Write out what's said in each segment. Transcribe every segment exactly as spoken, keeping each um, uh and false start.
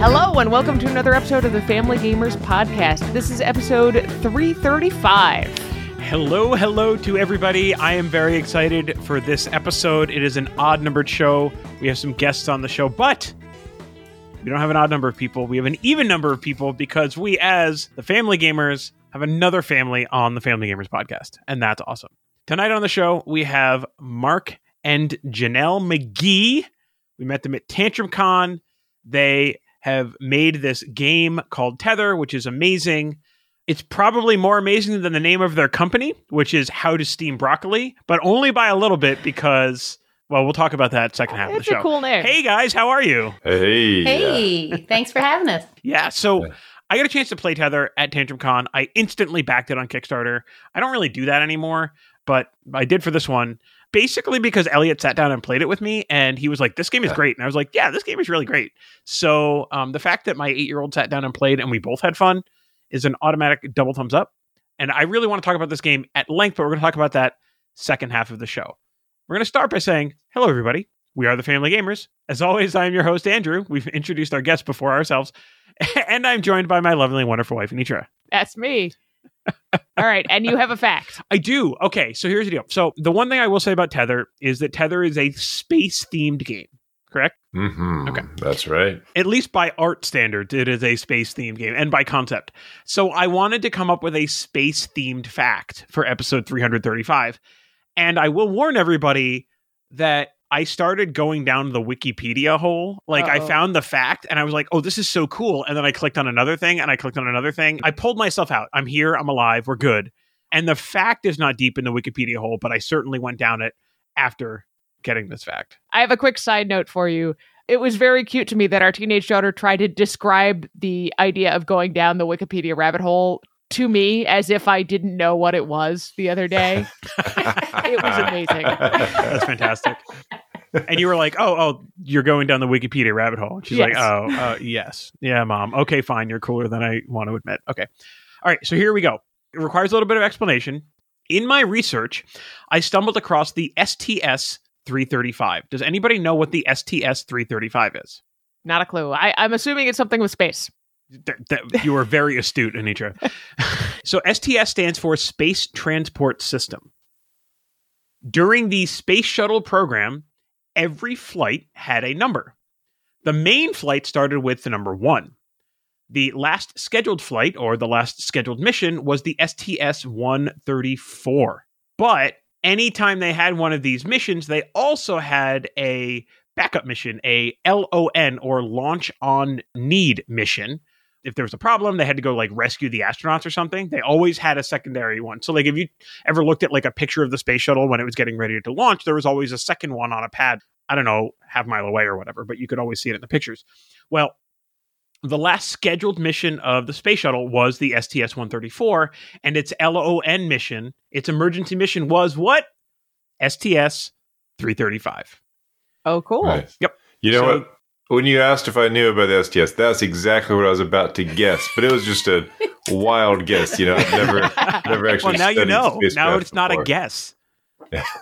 Hello and welcome to another episode of the Family Gamers podcast. This is episode three thirty-five. Hello, hello to everybody. I am very excited for this episode. It is an odd-numbered show. We have some guests on the show, but we don't have an odd number of people. We have an even number of people because we, as the Family Gamers, have another family on the Family Gamers podcast, and that's awesome. Tonight on the show, we have Mark and Janelle McGee. We met them at Tantrum Con. They have made this game called Tether, which is amazing. It's probably more amazing than the name of their company, which is How to Steam Broccoli, but only by a little bit because, well, we'll talk about that second half it's of the show. It's a cool name. Hey, guys, how are you? Hey. Hey, thanks for having us. Yeah, so I got a chance to play Tether at Tantrum Con. I instantly backed it on Kickstarter. I don't really do that anymore, but I did for this one. Basically because Elliot sat down and played it with me and he was like, this game is great. And I was like, yeah, this game is really great. So um, the fact that my eight-year-old sat down and played and we both had fun is an automatic double thumbs up. And I really want to talk about this game at length, but we're going to talk about that second half of the show. We're going to start by saying, hello, everybody. We are the Family Gamers. As always, I am your host, Andrew. We've introduced our guests before ourselves. And I'm joined by my lovely, wonderful wife, Anitra. That's me. All right. And you have a fact. I do. Okay. So here's the deal. So the one thing I will say about Tether is that Tether is a space themed game, correct? Mm-hmm. Okay. That's right. At least by art standards, it is a space themed game and by concept. So I wanted to come up with a space themed fact for episode three thirty-five. And I will warn everybody that I started going down the Wikipedia hole. Like Uh-oh. I found the fact and I was like, oh, this is so cool. And then I clicked on another thing and I clicked on another thing. I pulled myself out. I'm here. I'm alive. We're good. And the fact is not deep in the Wikipedia hole, but I certainly went down it after getting this fact. I have a quick side note for you. It was very cute to me that our teenage daughter tried to describe the idea of going down the Wikipedia rabbit hole to me as if I didn't know what it was the other day. It was amazing. That's fantastic. And you were like, oh, oh, you're going down the Wikipedia rabbit hole. She's yes. like, oh, uh, yes. Yeah, Mom. Okay, fine. You're cooler than I want to admit. Okay. All right. So here we go. It requires a little bit of explanation. In my research, I stumbled across the S T S three thirty-five. Does anybody know what the S T S three thirty-five is? Not a clue. I, I'm assuming it's something with space. Th- th- you are very astute, Anitra. So S T S stands for Space Transport System. During the Space Shuttle program, every flight had a number. The main flight started with the number one. The last scheduled flight, or the last scheduled mission, was the S T S one thirty-four. But anytime they had one of these missions, they also had a backup mission, a L O N, or Launch on Need mission. If there was a problem, they had to go like rescue the astronauts or something. They always had a secondary one. So like if you ever looked at like a picture of the space shuttle when it was getting ready to launch, there was always a second one on a pad, I don't know, half mile away or whatever, but you could always see it in the pictures. Well, the last scheduled mission of the space shuttle was the S T S one thirty-four, and its L O N mission, its emergency mission was what? S T S three thirty-five. Oh, cool. Nice. Yep. You know so, what? When you asked if I knew about the S T S, that's exactly what I was about to guess, but it was just a wild guess. You know, I've never, never actually. Well, now you know. Now it's not before. a guess. It's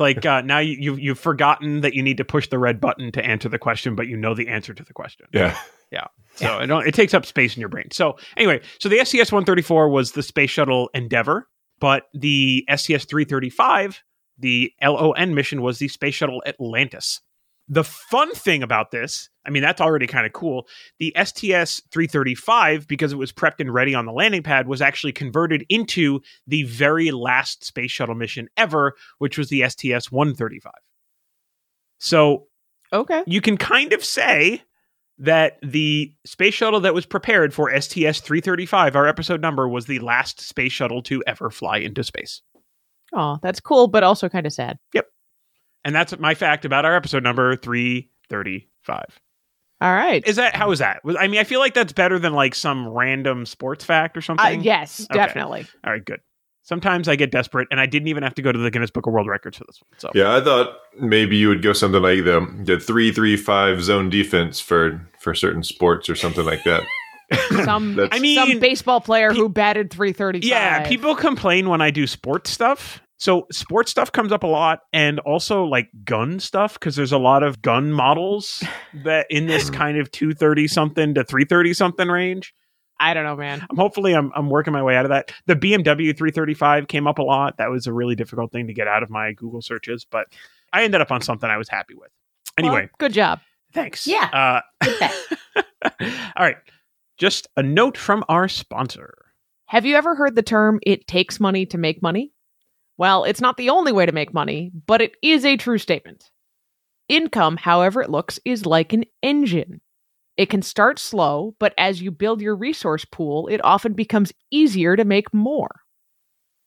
like uh, now you, you you've forgotten that you need to push the red button to answer the question, but you know the answer to the question. Yeah, yeah. So yeah. It, it takes up space in your brain. So anyway, so the S T S one thirty-four was the space shuttle Endeavor, but the S T S three thirty-five, the L O N mission, was the space shuttle Atlantis. The fun thing about this, I mean, that's already kind of cool. The S T S three thirty-five, because it was prepped and ready on the landing pad, was actually converted into the very last space shuttle mission ever, which was the S T S one thirty-five. So okay, you can kind of say that the space shuttle that was prepared for S T S three thirty-five, our episode number, was the last space shuttle to ever fly into space. Oh, that's cool, but also kind of sad. Yep. And that's my fact about our episode number three thirty-five. All right. Is that, how is that? I mean, I feel like that's better than like some random sports fact or something. Uh, yes, okay. Definitely. All right, good. Sometimes I get desperate, and I didn't even have to go to the Guinness Book of World Records for this one. So. Yeah, I thought maybe you would go something like the, the three three five zone defense for, for certain sports or something like that. some I mean, some baseball player pe- who batted three thirty-five. Yeah, people complain when I do sports stuff. So sports stuff comes up a lot, and also like gun stuff, because there's a lot of gun models that in this kind of two thirty something to three thirty something range. I don't know, man. I'm hopefully I'm I'm working my way out of that. The B M W three thirty-five came up a lot. That was a really difficult thing to get out of my Google searches, but I ended up on something I was happy with. Anyway, well, good job. Thanks. Yeah. Uh, all right. Just a note from our sponsor. Have you ever heard the term "it takes money to make money"? Well, it's not the only way to make money, but it is a true statement. Income, however it looks, is like an engine. It can start slow, but as you build your resource pool, it often becomes easier to make more.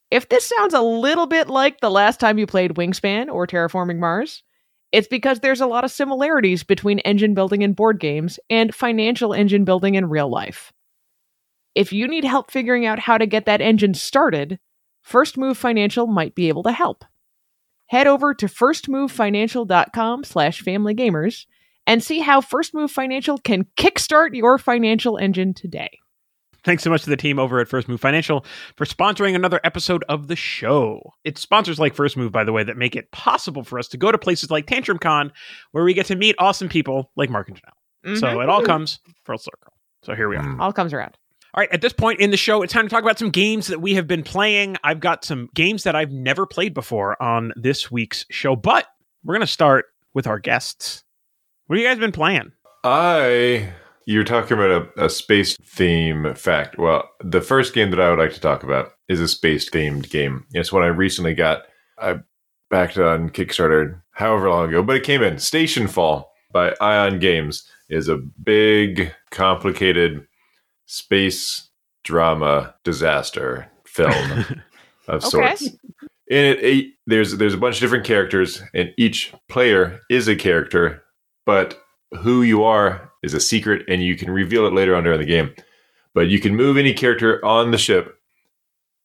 If this sounds a little bit like the last time you played Wingspan or Terraforming Mars, it's because there's a lot of similarities between engine building in board games and financial engine building in real life. If you need help figuring out how to get that engine started, First Move Financial might be able to help. Head over to first move financial dot com slash family gamers and see how First Move Financial can kickstart your financial engine today. Thanks so much to the team over at First Move Financial for sponsoring another episode of the show. It's sponsors like First Move, by the way, that make it possible for us to go to places like Tantrum Con, where we get to meet awesome people like Mark and Janelle. Mm-hmm. So it all comes full circle. So here we are. All comes around. All right, at this point in the show, it's time to talk about some games that we have been playing. I've got some games that I've never played before on this week's show, but we're going to start with our guests. What have you guys been playing? I, you're talking about a, a space theme fact. Well, the first game that I would like to talk about is a space-themed game. It's one I recently got. I backed on Kickstarter however long ago, but it came in. Stationfall by Ion Games is a big, complicated space drama disaster film of sorts. Okay. In it, eight, there's there's a bunch of different characters, and each player is a character, but who you are is a secret, and you can reveal it later on during the game. But you can move any character on the ship,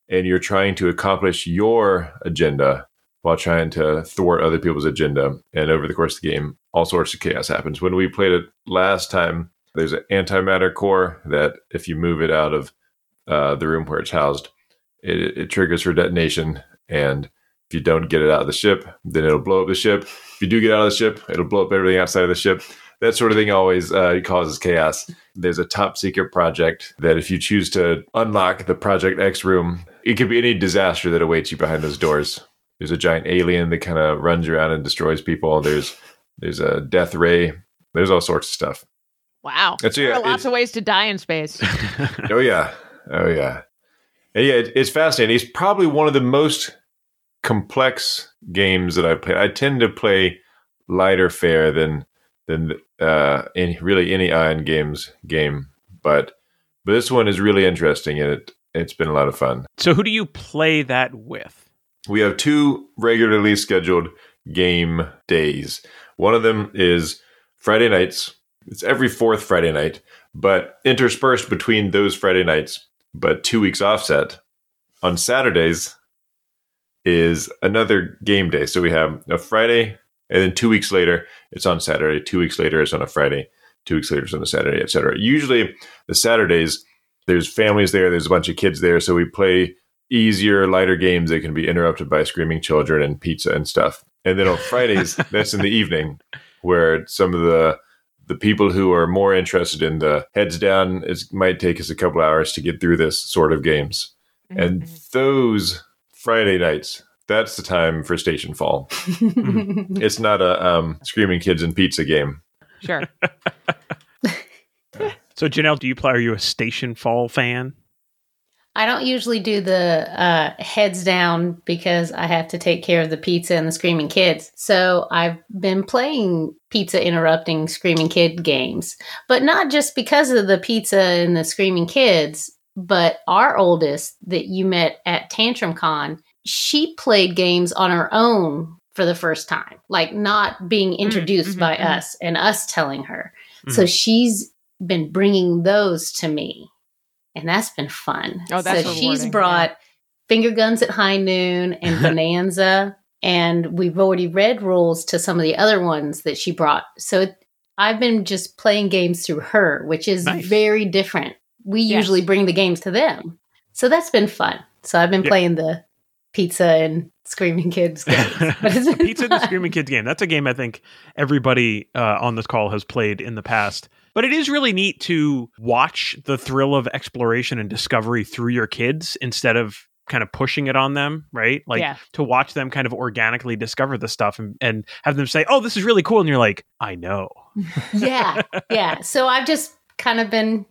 and you're trying to accomplish your agenda while trying to thwart other people's agenda. And over the course of the game, all sorts of chaos happens. When we played it last time, there's an antimatter core that if you move it out of uh, the room where it's housed, it, it triggers for detonation. And if you don't get it out of the ship, then it'll blow up the ship. If you do get out of the ship, it'll blow up everything outside of the ship. That sort of thing always uh, causes chaos. There's a top secret project that if you choose to unlock the Project X room, it could be any disaster that awaits you behind those doors. There's a giant alien that kind of runs around and destroys people. There's there's a death ray. There's all sorts of stuff. Wow. So, yeah, there are lots of ways to die in space. Oh, yeah. Oh, yeah. And yeah, it, it's fascinating. It's probably one of the most complex games that I've played. I tend to play lighter fare than than uh, in really any Ion Games game. But but this one is really interesting, and it, it's been a lot of fun. So who do you play that with? We have two regularly scheduled game days. One of them is Friday nights. It's every fourth Friday night, but interspersed between those Friday nights, but two weeks offset on Saturdays is another game day. So we have a Friday, and then two weeks later, it's on Saturday. Two weeks later, it's on a Friday. Two weeks later, it's on a Saturday, et cetera. Usually the Saturdays, there's families there. There's a bunch of kids there. So we play easier, lighter games that can be interrupted by screaming children and pizza and stuff. And then on Fridays, that's in the evening where some of the The people who are more interested in the heads down, it might take us a couple hours to get through this sort of games. Mm-hmm. And those Friday nights, that's the time for Stationfall. It's not a um, screaming kids and pizza game. Sure. So Janelle, do you play? Are you a Stationfall fan? I don't usually do the uh, heads down because I have to take care of the pizza and the screaming kids. So I've been playing pizza interrupting screaming kid games, but not just because of the pizza and the screaming kids, but our oldest that you met at Tantrum Con, she played games on her own for the first time, like not being introduced mm-hmm, by mm-hmm. us and us telling her. Mm-hmm. So she's been bringing those to me, and that's been fun. Oh, that's so rewarding. She's brought yeah. Finger Guns at High Noon and Bonanza, and we've already read rules to some of the other ones that she brought. So it, I've been just playing games through her, which is nice. Very different. We yes. usually bring the games to them. So that's been fun. So I've been yeah. playing the pizza and screaming kids games. But it's been pizza fun. And the screaming kids game. That's a game I think everybody uh, on this call has played in the past. But it is really neat to watch the thrill of exploration and discovery through your kids instead of kind of pushing it on them, right? Like yeah. to watch them kind of organically discover the stuff and, and have them say, oh, this is really cool. And you're like, I know. yeah. Yeah. So I've just kind of been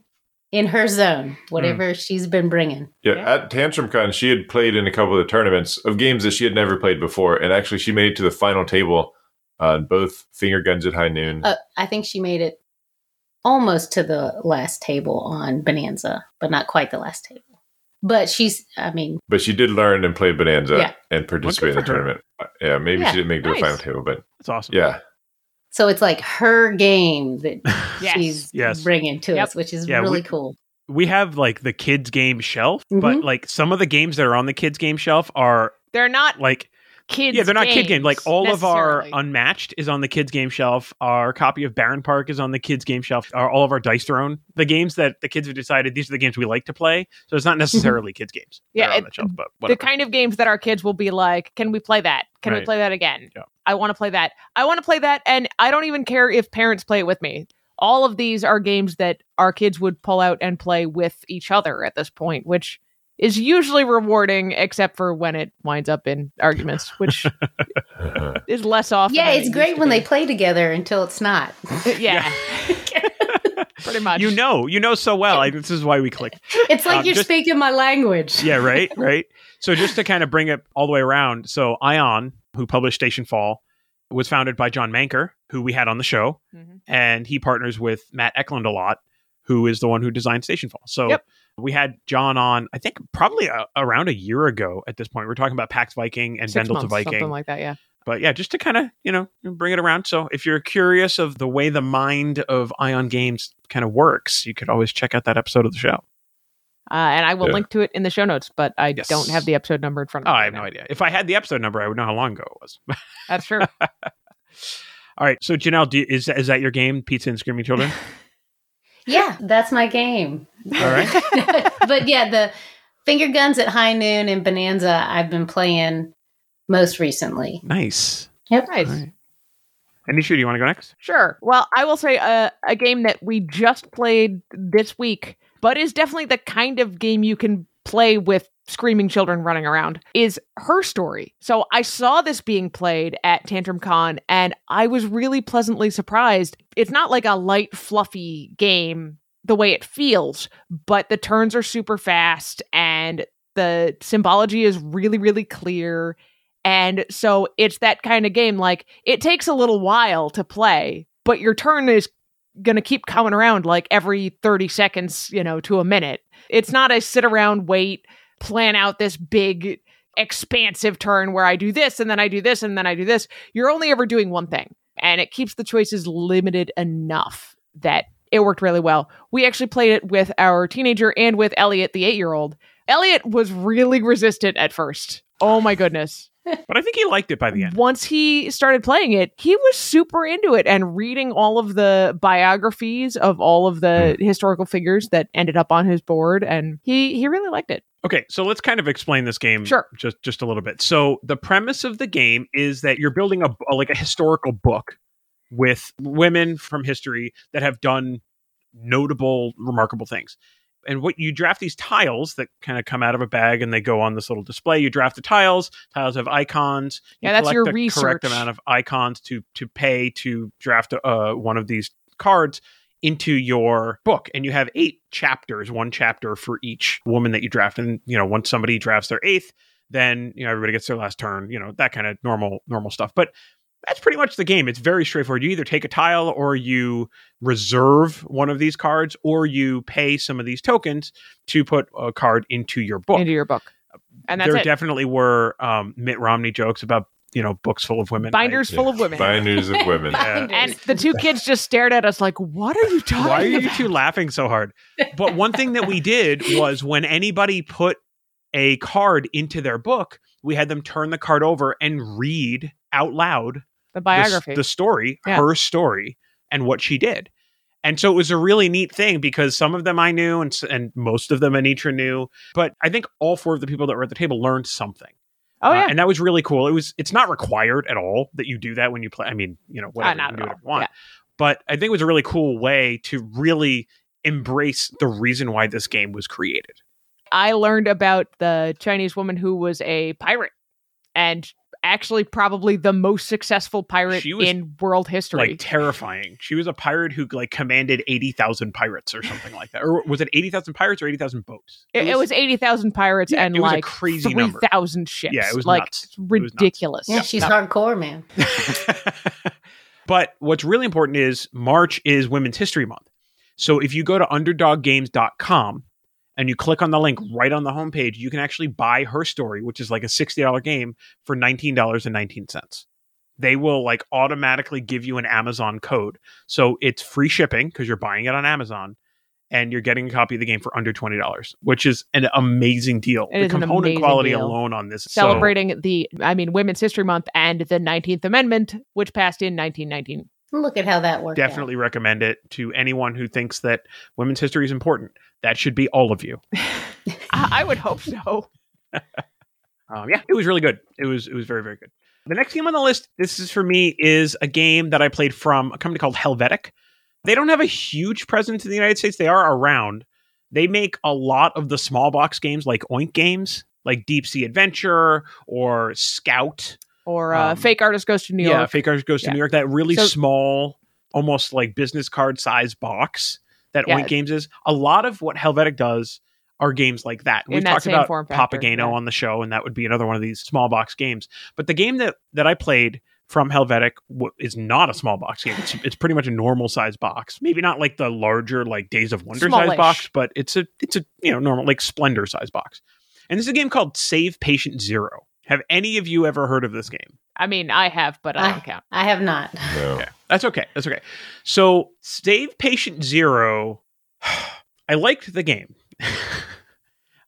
in her zone, whatever mm. she's been bringing. Yeah, yeah. At Tantrum Con, she had played in a couple of the tournaments of games that she had never played before. And actually she made it to the final table on both Finger Guns at High Noon. Uh, I think she made it almost to the last table on Bonanza, but not quite the last table. But she's, I mean... But she did learn and play Bonanza yeah. and participate in the her. tournament. Yeah, maybe yeah, she didn't make nice. the final table, but... That's awesome. Yeah. So it's like her game that yes. she's yes. bringing to yep. us, which is yeah, really we, cool. We have like the kids' game shelf, mm-hmm. but like some of the games that are on the kids' game shelf are... They're not... Like... Kids yeah, they're not kid games. Like all of our Unmatched is on the kids game shelf. Our copy of Baron Park is on the kids game shelf. Our, all of our Dice Throne, the games that the kids have decided these are the games we like to play. So it's not necessarily kids games. Yeah, it, on the shelf, but whatever. The kind of games that our kids will be like, can we play that? Can right. we play that again? Yeah. I want to play that. I want to play that, and I don't even care if parents play it with me. All of these are games that our kids would pull out and play with each other at this point, which. Is usually rewarding, except for when it winds up in arguments, which is less often. Yeah, it's it great when be. they play together until it's not. yeah. Pretty much. You know, you know so well. Like, this is why we click. It's like um, you're just, speaking my language. yeah, right, right. So just to kind of bring it all the way around. So Ion, who published Stationfall, was founded by John Manker, who we had on the show. Mm-hmm. And he partners with Matt Eklund a lot, who is the one who designed Stationfall. So yep. we had John on, I think, probably a, around a year ago at this point. We're talking about Pax Viking and Six Bendel months, to Viking. Something like that, yeah. But yeah, just to kind of, you know, bring it around. So if you're curious of the way the mind of Ion Games kind of works, you could always check out that episode of the show. Uh, and I will yeah. link to it in the show notes, but I yes. don't have the episode number in front of me. Oh, right I have now. no idea. If I had the episode number, I would know how long ago it was. That's true. All right. So Janelle, do you, is, is that your game, Pizza and Screaming Children? Yeah, that's my game. All right. But yeah, the Finger Guns at High Noon and Bonanza I've been playing most recently. Nice. Yep. Nice. Right. Anisha, do you want to go next? Sure. Well, I will say uh, a game that we just played this week, but is definitely the kind of game you can play with screaming children running around, is Her Story. So I saw this being played at Tantrum Con, and I was really pleasantly surprised. It's not like a light, fluffy game the way it feels, but the turns are super fast, and the symbology is really, really clear. And so it's that kind of game, like, it takes a little while to play, but your turn is going to keep coming around like every thirty seconds, you know, to a minute. It's not a sit around, wait, plan out this big expansive turn where I do this and then I do this and then I do this. You're only ever doing one thing, and it keeps the choices limited enough that it worked really well. We actually played it with our teenager and with Elliot, the eight-year-old. Elliot was really resistant at first. Oh my goodness. But I think he liked it by the end. Once he started playing it, he was super into it and reading all of the biographies of all of the mm. historical figures that ended up on his board. And he, he really liked it. Okay, so let's kind of explain this game sure. just, just a little bit. So the premise of the game is that you're building a, a like a historical book with women from history that have done notable, remarkable things. And what you draft these tiles that kind of come out of a bag, and they go on this little display. You draft the tiles. Tiles have icons. You yeah, that's your the research. Correct amount of icons to to pay to draft uh, one of these cards into your book. And you have eight chapters, one chapter for each woman that you draft. And you know, once somebody drafts their eighth, then you know everybody gets their last turn. You know, that kind of normal normal stuff. But that's pretty much the game. It's very straightforward. You either take a tile, or you reserve one of these cards, or you pay some of these tokens to put a card into your book. Into your book. And that's there it. Definitely were um, Mitt Romney jokes about you know, books full of women. Binders night. full yeah. of women. Binders of women. Yeah. And the two kids just stared at us like, what are you talking about? Why are you about? two laughing so hard? But one thing that we did was when anybody put a card into their book, we had them turn the card over and read out loud the biography, the, the story, yeah. her story, and what she did. And so it was a really neat thing because some of them I knew and, and most of them Anitra knew. But I think all four of the people that were at the table learned something. Oh, yeah. Uh, and that was really cool. It was, it's not required at all that you do that when you play. I mean, you know, whatever, uh, you do whatever you want. Yeah. But I think it was a really cool way to really embrace the reason why this game was created. I learned about the Chinese woman who was a pirate and actually probably the most successful pirate she was, in world history. Like, terrifying. She was a pirate who like commanded eighty thousand pirates or something like that. Or was it eighty thousand pirates or eighty thousand boats? It, it was, was eighty thousand pirates yeah, and like three thousand ships. Yeah, it was like nuts. It's ridiculous. It was nuts. Yeah, yeah, she's nuts. Hardcore, man. But what's really important is March is Women's History Month. So if you go to underdog games dot com, and you click on the link right on the homepage, you can actually buy Her Story, which is like a sixty dollars game for nineteen dollars and nineteen cents. They will like automatically give you an Amazon code. So it's free shipping because you're buying it on Amazon and you're getting a copy of the game for under twenty dollars, which is an amazing deal. It the component quality deal. alone on this. Celebrating so. the, I mean, Women's History Month and the nineteenth Amendment, which passed in nineteen nineteen. Look at how that worked. Definitely out. Recommend it to anyone who thinks that women's history is important. That should be all of you. I would hope so. um, yeah, it was really good. It was it was very, very good. The next game on the list, this is for me, is a game that I played from a company called Helvetic. They don't have a huge presence in the United States. They are around. They make a lot of the small box games like Oink Games, like Deep Sea Adventure or Scout. Or uh, um, Fake Artist Goes to New York. Yeah, Fake Artist Goes yeah. to New York. That really so, small, almost like business card size box that yeah. Oink Games is. A lot of what Helvetic does are games like that. We've that talked about Papagano yeah. on the show, and that would be another one of these small box games. But the game that, that I played from Helvetic w- is not a small box game. It's, it's pretty much a normal size box. Maybe not like the larger like Days of Wonder Smallish. size box, but it's a it's a you know normal like Splendor size box. And this is a game called Save Patient Zero. Have any of you ever heard of this game? I mean, I have, but I, I don't count. I have not. No. Okay. That's okay. That's okay. So, Save Patient Zero, I liked the game.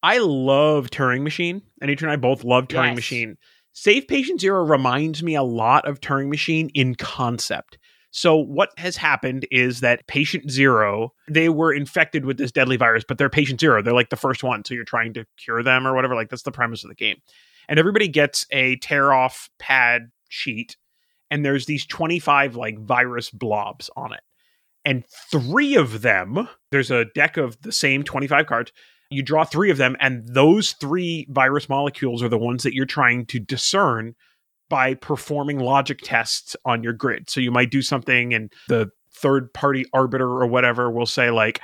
I love Turing Machine. Anitra and I both love Turing yes. Machine. Save Patient Zero reminds me a lot of Turing Machine in concept. So what has happened is that Patient Zero, they were infected with this deadly virus, but they're Patient Zero. They're like the first one. So you're trying to cure them or whatever. Like that's the premise of the game. And everybody gets a tear-off pad sheet, and there's these twenty-five, like, virus blobs on it. And three of them, there's a deck of the same twenty-five cards, you draw three of them, and those three virus molecules are the ones that you're trying to discern by performing logic tests on your grid. So you might do something, and the third-party arbiter or whatever will say, like,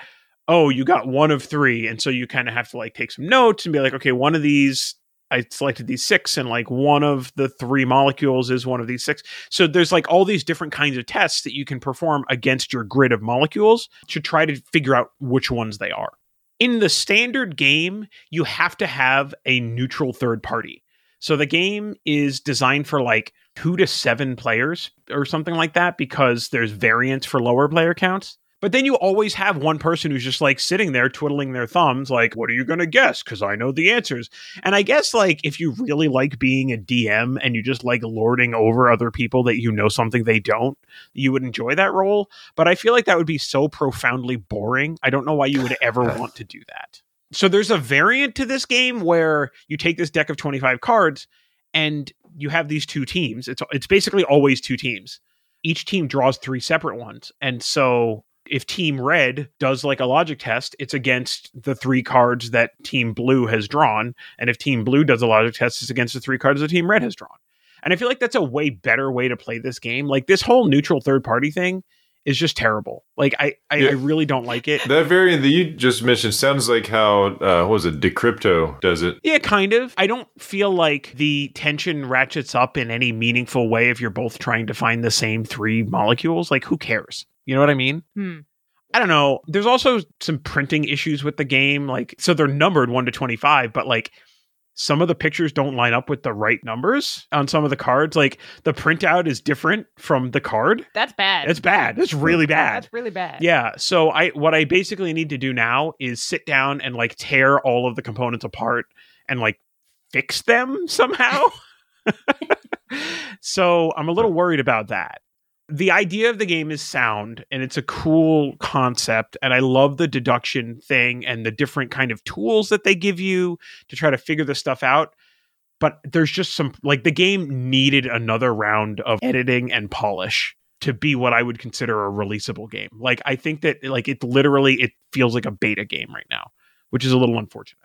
oh, you got one of three, and so you kind of have to, like, take some notes and be like, okay, one of these... I selected these six and like one of the three molecules is one of these six. So there's like all these different kinds of tests that you can perform against your grid of molecules to try to figure out which ones they are. In the standard game, you have to have a neutral third party. So the game is designed for like two to seven players or something like that because there's variance for lower player counts. But then you always have one person who's just like sitting there twiddling their thumbs like, what are you going to guess? Because I know the answers. And I guess like if you really like being a D M and you just like lording over other people that you know something they don't, you would enjoy that role. But I feel like that would be so profoundly boring. I don't know why you would ever want to do that. So there's a variant to this game where you take this deck of twenty-five cards and you have these two teams. It's it's basically always two teams. Each team draws three separate ones. And so... if Team Red does like a logic test, it's against the three cards that Team Blue has drawn. And if Team Blue does a logic test, it's against the three cards that Team Red has drawn. And I feel like that's a way better way to play this game. Like this whole neutral third party thing is just terrible. Like I, I, yeah. I really don't like it. That variant that you just mentioned sounds like how, uh, what was it? Decrypto does it. Yeah, kind of. I don't feel like the tension ratchets up in any meaningful way if you're both trying to find the same three molecules. Like who cares? You know what I mean? Hmm. I don't know. There's also some printing issues with the game. Like, so they're numbered one to twenty-five, but like some of the pictures don't line up with the right numbers on some of the cards. Like the printout is different from the card. That's bad. That's bad. That's really bad. That's really bad. Yeah. So I, what I basically need to do now is sit down and like tear all of the components apart and like fix them somehow. So I'm a little worried about that. The idea of the game is sound, and it's a cool concept, and I love the deduction thing and the different kind of tools that they give you to try to figure this stuff out. But there's just some, like, the game needed another round of editing and polish to be what I would consider a releasable game. Like, I think that, like, it literally, it feels like a beta game right now, which is a little unfortunate.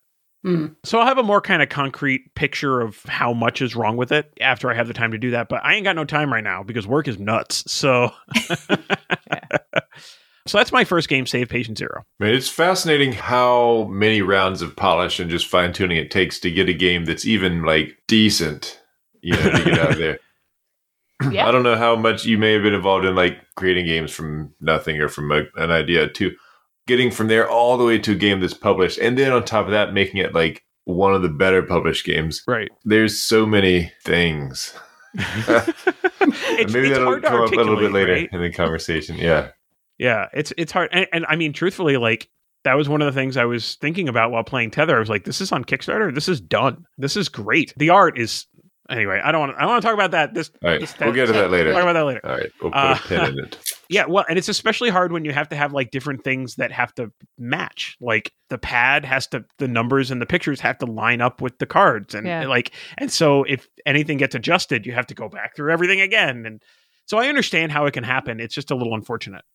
Mm. So I'll have a more kind of concrete picture of how much is wrong with it after I have the time to do that. But I ain't got no time right now because work is nuts. So yeah. So that's my first game, Save Patient Zero. Man, it's fascinating how many rounds of polish and just fine tuning it takes to get a game that's even like decent, you know, to get out of there. Yeah. I don't know how much you may have been involved in like creating games from nothing or from a, an idea to getting from there all the way to a game that's published. And then on top of that, making it like one of the better published games. Right. There's so many things. it's, maybe it's that'll come up a little bit later right? in the conversation. Yeah. Yeah. It's, it's hard. And, and I mean, truthfully, like that was one of the things I was thinking about while playing Tether. I was like, this is on Kickstarter. This is done. This is great. The art is, anyway, I don't want to, I want to talk about that. This, all right. This, that, we'll get to that later. We'll talk about that later. All right. We'll put uh, a pin in it. Yeah, well, and it's especially hard when you have to have like different things that have to match. Like the pad has to, the numbers and the pictures have to line up with the cards, and yeah. like, and so if anything gets adjusted, you have to go back through everything again. And so I understand how it can happen. It's just a little unfortunate.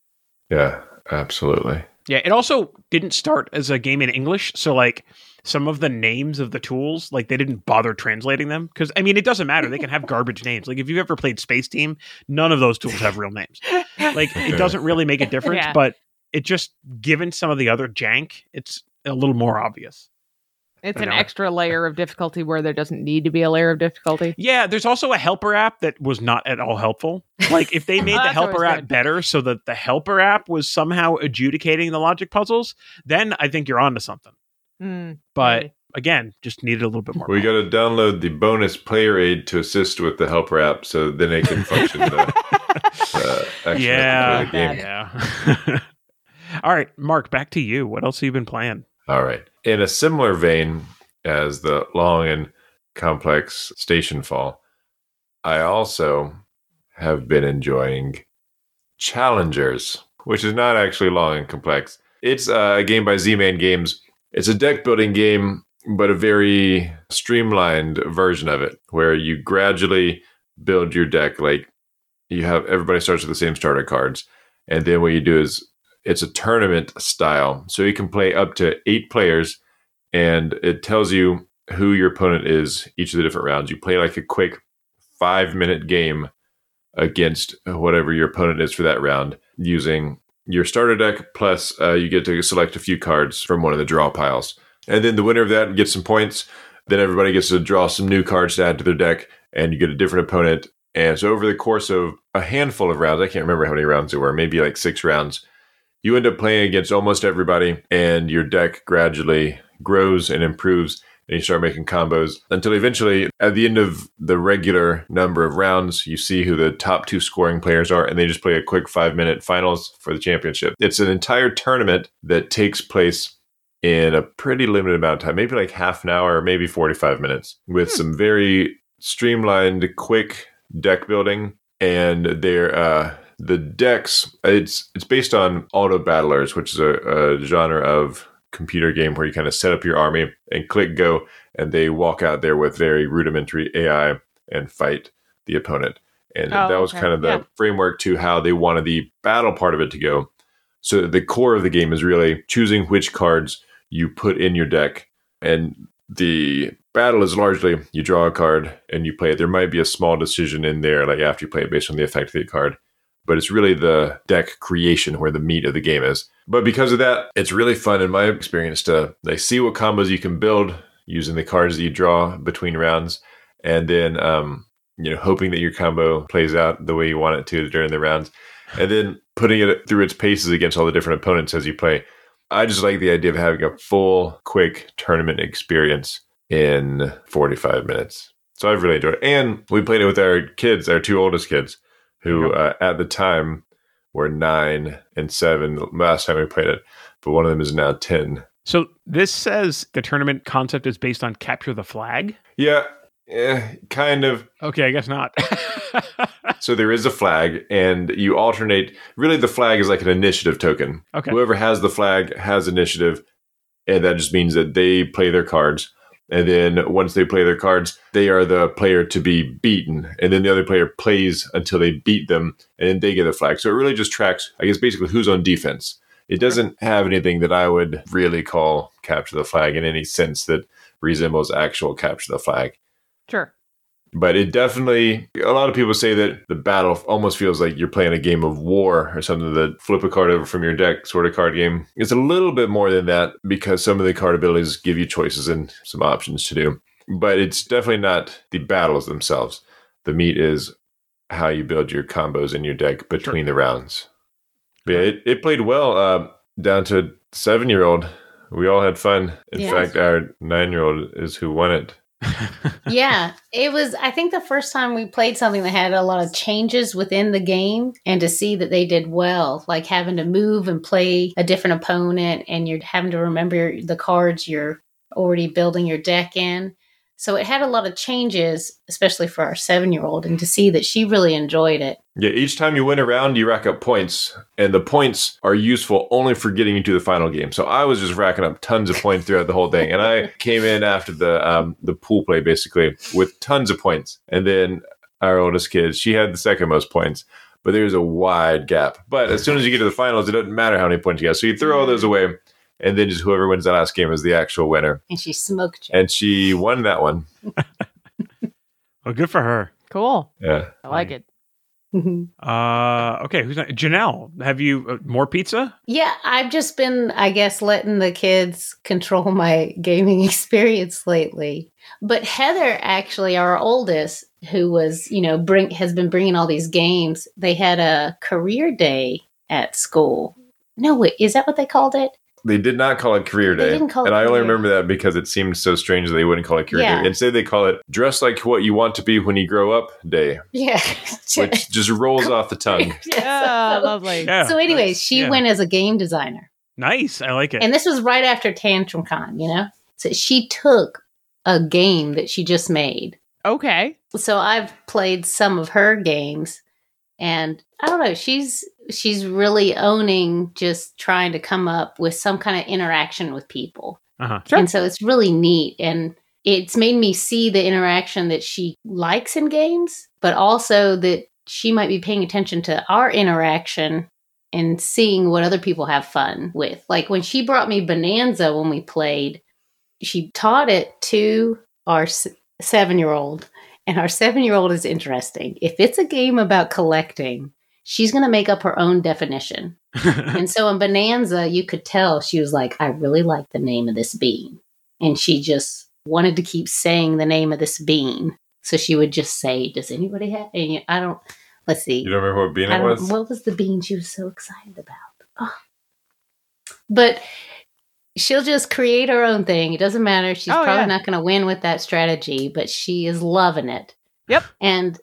Yeah, absolutely. Yeah, it also didn't start as a game in English, so like some of the names of the tools, like they didn't bother translating them because I mean it doesn't matter. They can have garbage names. Like if you've ever played Space Team, none of those tools have real names. Like it doesn't really make a difference, yeah. but it just given some of the other jank, it's a little more obvious. It's an extra layer of difficulty where there doesn't need to be a layer of difficulty. Yeah, there's also a helper app that was not at all helpful. Like, if they made oh, the helper app good. better so that the helper app was somehow adjudicating the logic puzzles, then I think you're on to something. Mm, but, really. Again, just needed a little bit more. We got to download the bonus player aid to assist with the helper app so then it can function the, the action yeah, the game. Yeah. All right, Mark, back to you. What else have you been playing? All right. In a similar vein as the long and complex Stationfall, I also have been enjoying Challengers, which is not actually long and complex. It's a game by Z-Man Games. It's a deck-building game, but a very streamlined version of it, where you gradually build your deck. Like you have everybody starts with the same starter cards, and then what you do is it's a tournament style, so you can play up to eight players, and it tells you who your opponent is each of the different rounds. You play like a quick five-minute game against whatever your opponent is for that round using your starter deck, plus uh, you get to select a few cards from one of the draw piles. And then the winner of that gets some points. Then everybody gets to draw some new cards to add to their deck, and you get a different opponent. And so over the course of a handful of rounds, I can't remember how many rounds there were, maybe like six rounds, you end up playing against almost everybody, and your deck gradually grows and improves, and you start making combos until eventually, at the end of the regular number of rounds, you see who the top two scoring players are, and they just play a quick five-minute finals for the championship. It's an entire tournament that takes place in a pretty limited amount of time, maybe like half an hour, maybe forty-five minutes, with hmm. some very streamlined, quick deck building, and they're... Uh, The decks, it's it's based on auto battlers, which is a, a genre of computer game where you kind of set up your army and click go, and they walk out there with very rudimentary A I and fight the opponent. And oh, that was okay. kind of the yeah. framework to how they wanted the battle part of it to go. So the core of the game is really choosing which cards you put in your deck. And the battle is largely you draw a card and you play it. There might be a small decision in there, like after you play it based on the effect of the card. But it's really the deck creation where the meat of the game is. But because of that, it's really fun in my experience to like, see what combos you can build using the cards that you draw between rounds, and then um, you know hoping that your combo plays out the way you want it to during the rounds, and then putting it through its paces against all the different opponents as you play. I just like the idea of having a full, quick tournament experience in forty-five minutes. So I've really enjoyed it. And we played it with our kids, our two oldest kids, who yeah. uh, at the time were nine and seven last time we played it. But one of them is now ten. So this says the tournament concept is based on Capture the Flag? Yeah, eh, kind of. Okay, I guess not. So there is a flag, and you alternate. Really, the flag is like an initiative token. Okay. Whoever has the flag has initiative, and that just means that they play their cards. And then once they play their cards, they are the player to be beaten. And then the other player plays until they beat them, and then they get the flag. So it really just tracks, I guess, basically who's on defense. It doesn't have anything that I would really call Capture the Flag in any sense that resembles actual Capture the Flag. Sure. But it definitely, a lot of people say that the battle almost feels like you're playing a game of war or something, that flip a card over from your deck sort of card game. It's a little bit more than that because some of the card abilities give you choices and some options to do. But it's definitely not the battles themselves. The meat is how you build your combos in your deck between sure. the rounds. Yeah, it, it played well uh, down to seven-year-old. We all had fun. In yeah. fact, our nine-year-old is who won it. Yeah, it was, I think, the first time we played something that had a lot of changes within the game, and to see that they did well, like having to move and play a different opponent, and you're having to remember the cards you're already building your deck in. So it had a lot of changes, especially for our seven-year-old, and to see that she really enjoyed it. Yeah, each time you win a round, you rack up points, and the points are useful only for getting you to the final game. So I was just racking up tons of points throughout the whole thing, and I came in after the um, the pool play, basically, with tons of points. And then our oldest kid, she had the second most points, but there's a wide gap. But as soon as you get to the finals, it doesn't matter how many points you got. So you throw all those away. And then just whoever wins that last game is the actual winner. And she smoked you. And she won that one. Well, good for her. Cool. Yeah. I like it. uh, okay. Who's not? Janelle, have you uh, more pizza? Yeah. I've just been, I guess, letting the kids control my gaming experience lately. But Heather, actually, our oldest, who was, you know, bring has been bringing all these games. They had a career day at school. No, wait, is that what they called it? They did not call it Career Day. They didn't call it and I only career. remember that because it seemed so strange that they wouldn't call it Career yeah. Day. Instead, they call it Dress Like What You Want to Be When You Grow Up Day. Yeah. Which just rolls off the tongue. Yeah, oh, lovely. Yeah, so anyways, she yeah. went as a game designer. Nice. I like it. And this was right after Tantrum Con, you know? So she took a game that she just made. Okay. So I've played some of her games. And I don't know, she's she's really owning just trying to come up with some kind of interaction with people. Uh-huh. Sure. And so it's really neat. And it's made me see the interaction that she likes in games, but also that she might be paying attention to our interaction and seeing what other people have fun with. Like when she brought me Bonanza when we played, she taught it to our s- seven-year-old. And our seven-year-old is interesting. If it's a game about collecting, she's going to make up her own definition. And so in Bonanza, you could tell she was like, I really like the name of this bean. And she just wanted to keep saying the name of this bean. So she would just say, does anybody have? And I don't, let's see. You don't remember what bean it was? What was the bean she was so excited about? Oh. But she'll just create her own thing. It doesn't matter. She's oh, probably yeah. not going to win with that strategy, but she is loving it. Yep. And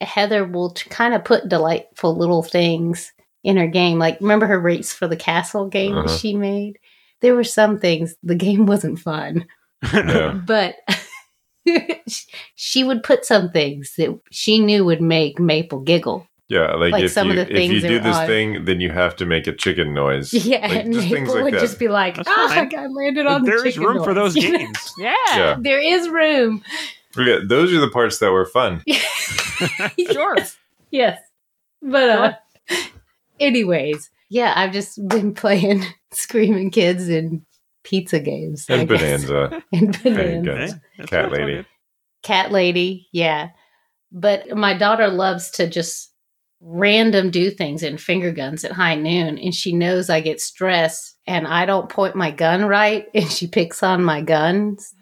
Heather will t- kind of put delightful little things in her game. Like, remember her race for the castle game uh-huh. that she made? There were some things. The game wasn't fun. Yeah. But she would put some things that she knew would make Maple giggle. Yeah, like, like if, some you, of the if you do this on. thing, then you have to make a chicken noise. Yeah, like, and just things like would that. Just be like, that's oh, fine. I got landed on there the chicken There is room noise. For those games. yeah. yeah, there is room. Yeah, those are the parts that were fun. Sure. Yes. But uh, anyways, yeah, I've just been playing Screaming Kids and pizza games. And I Bonanza. Guess. And Bonanza. Okay. Cat Lady. Cat Lady, yeah. But my daughter loves to just random do things in Finger Guns at High Noon, and she knows I get stressed and I don't point my gun right, and she picks on my guns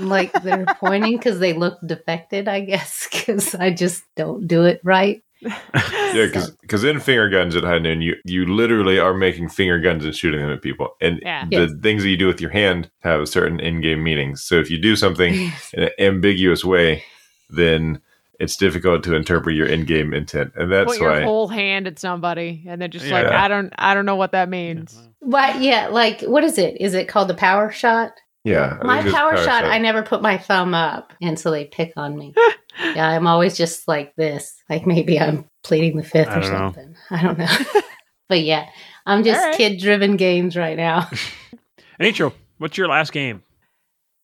like they're pointing because they look defected, I guess, because I just don't do it right. Yeah, because because in Finger Guns at High Noon, you, you literally are making finger guns and shooting them at people. And yeah. the yes. things that you do with your hand have a certain in-game meaning. So if you do something in an ambiguous way, then it's difficult to interpret your in-game intent. And that's Put your why... your whole hand at somebody, and they're just yeah. like, I don't I don't know what that means. What? Yeah, like, what is it? Is it called the power shot? Yeah. My power, power shot, shot, I never put my thumb up, and so they pick on me. Yeah, I'm always just like this. Like maybe I'm pleading the fifth or something. Know. I don't know. But yeah, I'm just right. kid-driven games right now. Anitro, what's your last game?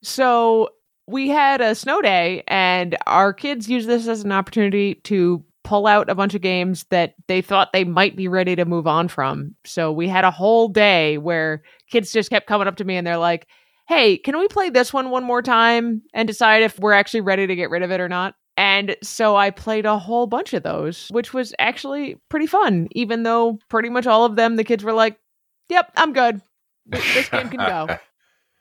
So we had a snow day, and our kids used this as an opportunity to pull out a bunch of games that they thought they might be ready to move on from. So we had a whole day where kids just kept coming up to me, and they're like, hey, can we play this one one more time and decide if we're actually ready to get rid of it or not? And so I played a whole bunch of those, which was actually pretty fun, even though pretty much all of them, the kids were like, yep, I'm good. This game can go.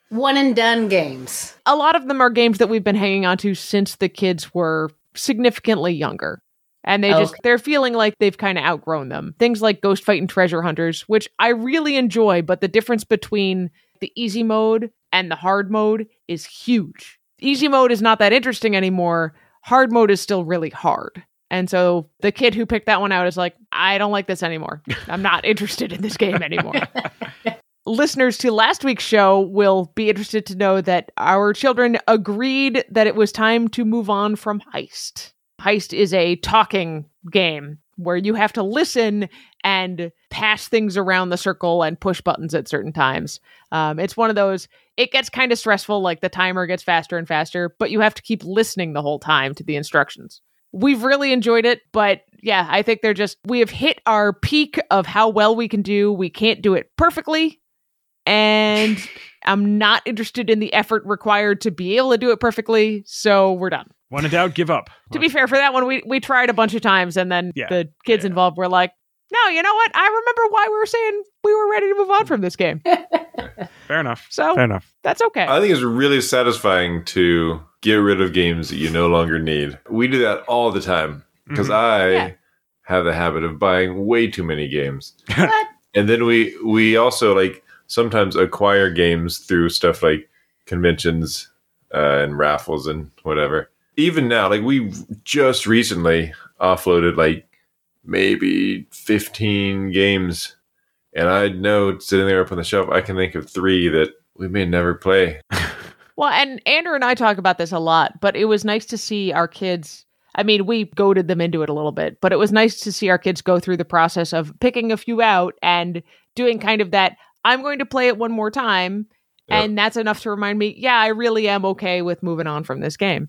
One and done games. A lot of them are games that we've been hanging on to since the kids were significantly younger. And they just, okay. they're feeling like they've kind of outgrown them. Things like Ghost Fight and Treasure Hunters, which I really enjoy, but the difference between the easy mode and the hard mode is huge. Easy mode is not that interesting anymore. Hard mode is still really hard. And so the kid who picked that one out is like, I don't like this anymore. I'm not interested in this game anymore. Listeners to last week's show will be interested to know that our children agreed that it was time to move on from Heist. Heist is a talking game where you have to listen and pass things around the circle and push buttons at certain times. Um, it's one of those, it gets kind of stressful, like the timer gets faster and faster, but you have to keep listening the whole time to the instructions. We've really enjoyed it, but yeah, I think they're just, we have hit our peak of how well we can do. We can't do it perfectly, and I'm not interested in the effort required to be able to do it perfectly, so we're done. When in doubt, give up. To be fair, for that one, we, we tried a bunch of times, and then yeah, the kids yeah. involved were like, no, you know what? I remember why we were saying we were ready to move on from this game. Fair enough. So Fair enough. That's okay. I think it's really satisfying to get rid of games that you no longer need. We do that all the time, because mm-hmm. I yeah. have the habit of buying way too many games. What? And then we, we also like sometimes acquire games through stuff like conventions uh, and raffles and whatever. Even now, like we just recently offloaded like maybe fifteen games, and I know sitting there up on the shelf, I can think of three that we may never play. Well, and Andrew and I talk about this a lot, but it was nice to see our kids. I mean, we goaded them into it a little bit, but it was nice to see our kids go through the process of picking a few out and doing kind of that, I'm going to play it one more time, yep. and that's enough to remind me, yeah, I really am okay with moving on from this game.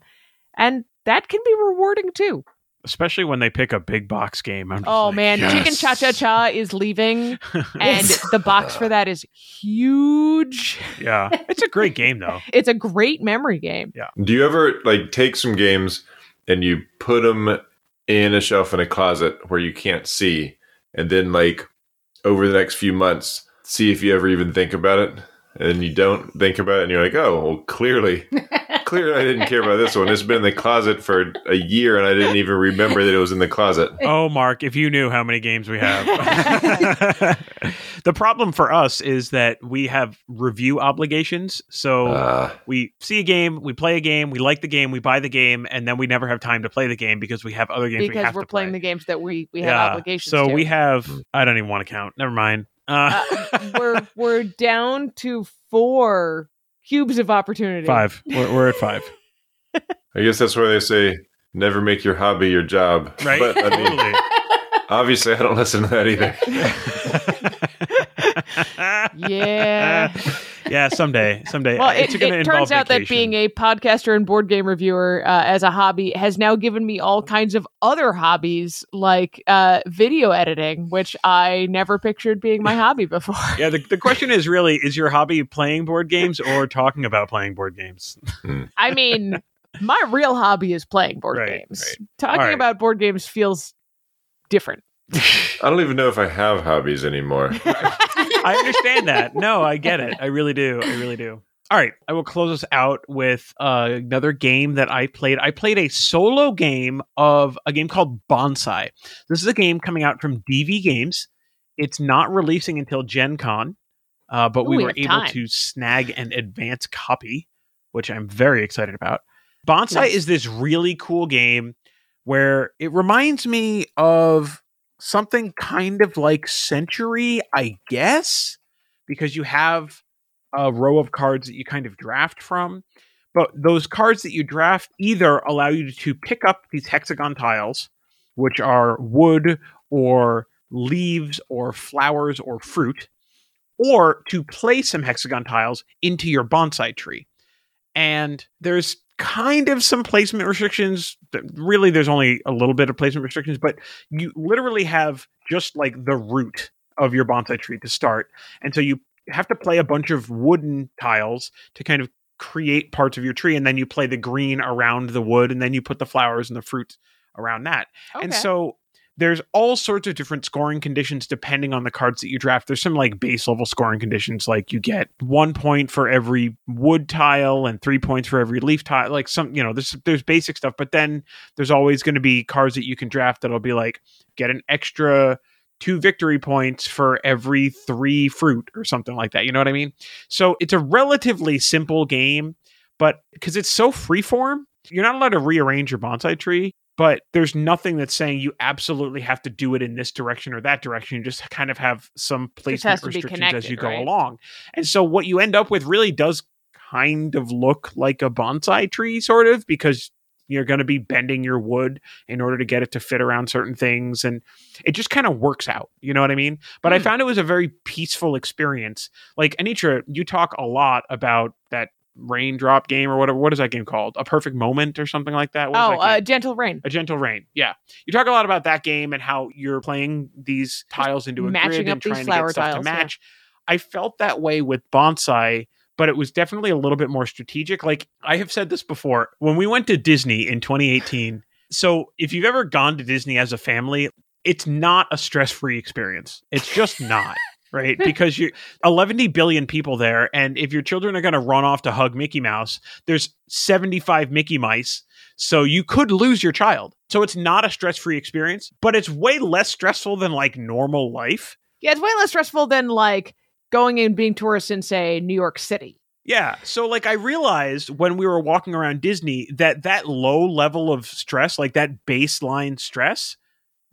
And that can be rewarding, too. Especially when they pick a big box game. I'm just oh, like, man. Yes. Chicken Cha-Cha-Cha is leaving. And the box for that is huge. Yeah. It's a great game, though. It's a great memory game. Yeah. Do you ever, like, take some games and you put them in a shelf in a closet where you can't see, and then, like, over the next few months, see if you ever even think about it? And you don't think about it, and you're like, oh, well, clearly... Clearly, I didn't care about this one. It's been in the closet for a year, and I didn't even remember that it was in the closet. Oh, Mark, if you knew how many games we have. The problem for us is that we have review obligations. So uh, we see a game, we play a game, we like the game, we buy the game, and then we never have time to play the game because we have other games we have to play. Because we're playing the games that we, we have yeah, obligations so to. So we have... I don't even want to count. Never mind. Uh, uh, we're we're down to four... cubes of opportunity. Five. We're, we're at five. I guess that's where they say, never make your hobby your job. Right? But, I mean, totally. Obviously, I don't listen to that either. Yeah. Yeah, someday. Someday. Well, it, it, it turns out vacation. That being a podcaster and board game reviewer uh, as a hobby has now given me all kinds of other hobbies, like uh, video editing, which I never pictured being my hobby before. Yeah, the, the question is really, is your hobby playing board games or talking about playing board games? I mean, my real hobby is playing board right, games. Right. Talking right. about board games feels different. I don't even know if I have hobbies anymore. I understand that. No, I get it. I really do. I really do. All right, I will close us out with uh, another game that I played. I played a solo game of a game called Bonsai. This is a game coming out from D V Games. It's not releasing until Gen Con, uh, but Ooh, we were able time. to snag an advance copy, which I'm very excited about. Bonsai nice. is this really cool game where it reminds me of something kind of like Century, I guess, because you have a row of cards that you kind of draft from. But those cards that you draft either allow you to pick up these hexagon tiles, which are wood or leaves or flowers or fruit, or to place some hexagon tiles into your bonsai tree. And there's kind of some placement restrictions. Really, there's only a little bit of placement restrictions, but you literally have just like the root of your bonsai tree to start. And so you have to play a bunch of wooden tiles to kind of create parts of your tree. And then you play the green around the wood, and then you put the flowers and the fruit around that. Okay. And so there's all sorts of different scoring conditions depending on the cards that you draft. There's some like base level scoring conditions, like you get one point for every wood tile and three points for every leaf tile. Like some, you know, there's there's basic stuff, but then there's always going to be cards that you can draft that'll be like, get an extra two victory points for every three fruit or something like that. You know what I mean? So it's a relatively simple game, but because it's so freeform, you're not allowed to rearrange your bonsai tree. But there's nothing that's saying you absolutely have to do it in this direction or that direction. You just kind of have some placement restrictions as you go right? along. And so what you end up with really does kind of look like a bonsai tree, sort of, because you're going to be bending your wood in order to get it to fit around certain things. And it just kind of works out. You know what I mean? But mm. I found it was a very peaceful experience. Like, Anitra, you talk a lot about that Raindrop game or whatever. What is that game called? A Perfect Moment or something like that? What oh, that A Gentle Rain. A Gentle Rain. Yeah. You talk a lot about that game and how you're playing these tiles into a matching grid up and trying to get stuff tiles, to match. Yeah. I felt that way with Bonsai, but it was definitely a little bit more strategic. Like, I have said this before. When we went to Disney in twenty eighteen, so if you've ever gone to Disney as a family, it's not a stress-free experience. It's just not. Right? Because you eleven billion people there. And if your children are going to run off to hug Mickey Mouse, there's seventy-five Mickey mice. So you could lose your child. So it's not a stress-free experience, but it's way less stressful than like normal life. Yeah. It's way less stressful than like going and being tourists in, say, New York City. Yeah. So like I realized when we were walking around Disney that that low level of stress, like that baseline stress,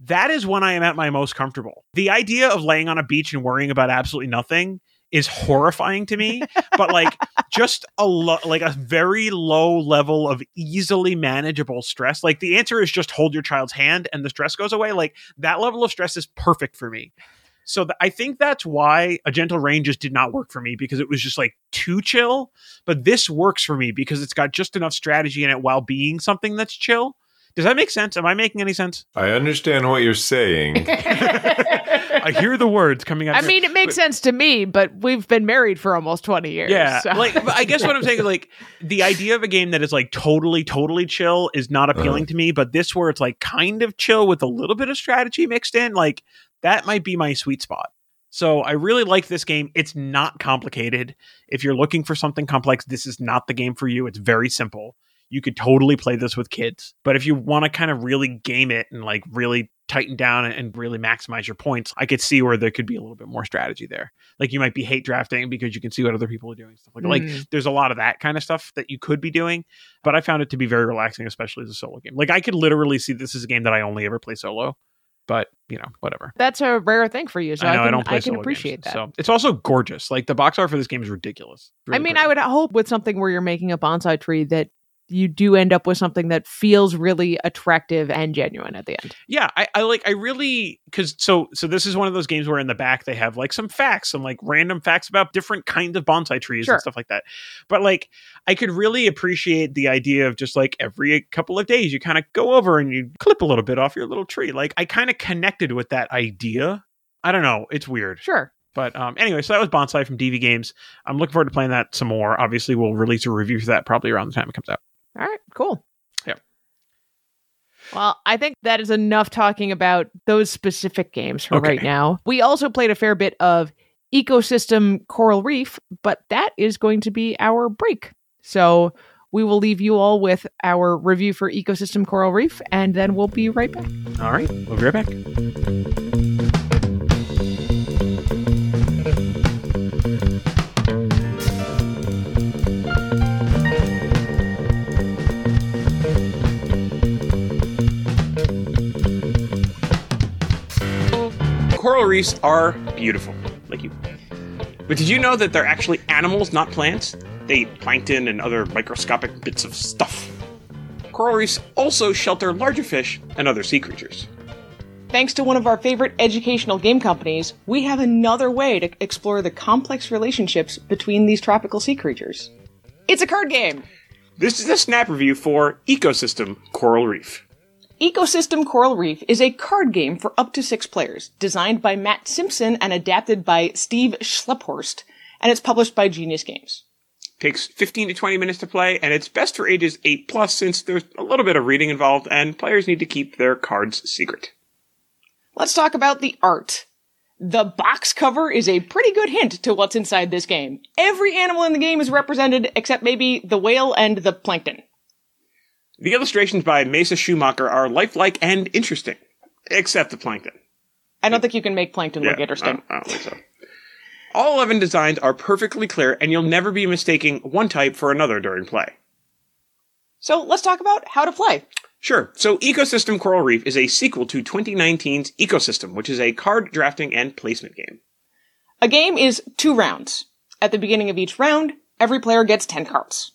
that is when I am at my most comfortable. The idea of laying on a beach and worrying about absolutely nothing is horrifying to me, but like just a lo- like a very low level of easily manageable stress. Like the answer is just hold your child's hand and the stress goes away. Like that level of stress is perfect for me. So th- I think that's why A Gentle Rain just did not work for me, because it was just like too chill. But this works for me because it's got just enough strategy in it while being something that's chill. Does that make sense? Am I making any sense? I understand what you're saying. I hear the words coming out. I mean, it makes but, sense to me, but we've been married for almost twenty years. Yeah. So. Like, I guess what I'm saying is like the idea of a game that is like totally, totally chill is not appealing uh-huh. to me. But this where it's like kind of chill with a little bit of strategy mixed in, like that might be my sweet spot. So I really like this game. It's not complicated. If you're looking for something complex, this is not the game for you. It's very simple. You could totally play this with kids. But if you want to kind of really game it and like really tighten down and really maximize your points, I could see where there could be a little bit more strategy there. Like you might be hate drafting because you can see what other people are doing. Stuff like mm. like there's a lot of that kind of stuff that you could be doing. But I found it to be very relaxing, especially as a solo game. Like I could literally see this as a game that I only ever play solo. But, you know, whatever. That's a rare thing for you. So I, know, I can, I don't play I can appreciate games, that. So it's also gorgeous. Like the box art for this game is ridiculous. Really I mean, pretty. I would hope with something where you're making a bonsai tree that you do end up with something that feels really attractive and genuine at the end. Yeah, I, I like, I really, because so so this is one of those games where in the back they have like some facts, some like random facts about different kinds of bonsai trees sure. and stuff like that. But like, I could really appreciate the idea of just like every couple of days you kind of go over and you clip a little bit off your little tree. Like I kind of connected with that idea. I don't know. It's weird. Sure. But um, anyway, so that was Bonsai from D V Games. I'm looking forward to playing that some more. Obviously, we'll release a review for that probably around the time it comes out. All right, cool. Yeah. Well, I think that is enough talking about those specific games for okay. right now. We also played a fair bit of Ecosystem Coral Reef, but that is going to be our break. So we will leave you all with our review for Ecosystem Coral Reef, and then we'll be right back. All right, we'll be right back. Coral reefs are beautiful. Like you. But did you know that they're actually animals, not plants? They eat plankton and other microscopic bits of stuff. Coral reefs also shelter larger fish and other sea creatures. Thanks to one of our favorite educational game companies, we have another way to explore the complex relationships between these tropical sea creatures. It's a card game! This is a snap review for Ecosystem Coral Reef. Ecosystem Coral Reef is a card game for up to six players, designed by Matt Simpson and adapted by Steve Schlepphorst, and it's published by Genius Games. Takes fifteen to twenty minutes to play, and it's best for ages eight plus, since there's a little bit of reading involved, and players need to keep their cards secret. Let's talk about the art. The box cover is a pretty good hint to what's inside this game. Every animal in the game is represented, except maybe the whale and the plankton. The illustrations by Mesa Schumacher are lifelike and interesting, except the plankton. I don't think you can make plankton yeah, look interesting. I, I don't think so. All eleven designs are perfectly clear, and you'll never be mistaking one type for another during play. So let's talk about how to play. Sure. So Ecosystem Coral Reef is a sequel to twenty nineteen's Ecosystem, which is a card drafting and placement game. A game is two rounds. At the beginning of each round, every player gets ten cards.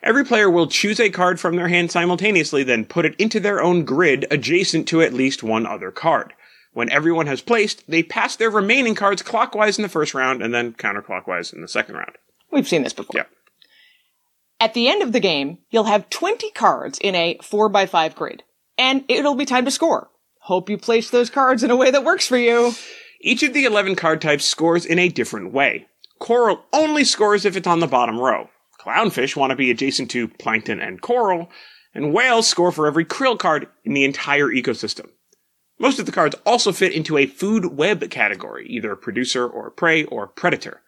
Every player will choose a card from their hand simultaneously, then put it into their own grid adjacent to at least one other card. When everyone has placed, they pass their remaining cards clockwise in the first round and then counterclockwise in the second round. We've seen this before. Yeah. At the end of the game, you'll have twenty cards in a four by five grid, and it'll be time to score. Hope you place those cards in a way that works for you. Each of the eleven card types scores in a different way. Coral only scores if it's on the bottom row. Clownfish want to be adjacent to plankton and coral, and whales score for every krill card in the entire ecosystem. Most of the cards also fit into a food web category, either producer or prey or predator.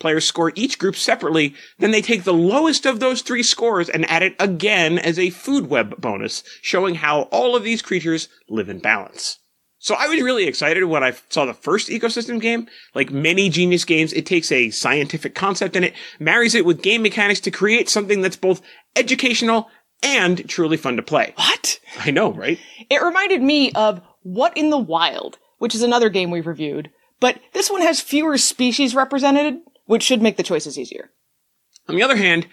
Players score each group separately, then they take the lowest of those three scores and add it again as a food web bonus, showing how all of these creatures live in balance. So I was really excited when I saw the first Ecosystem game. Like many Genius games, it takes a scientific concept and it marries it with game mechanics to create something that's both educational and truly fun to play. What? I know, right? It reminded me of What in the Wild, which is another game we've reviewed, but this one has fewer species represented, which should make the choices easier. On the other hand,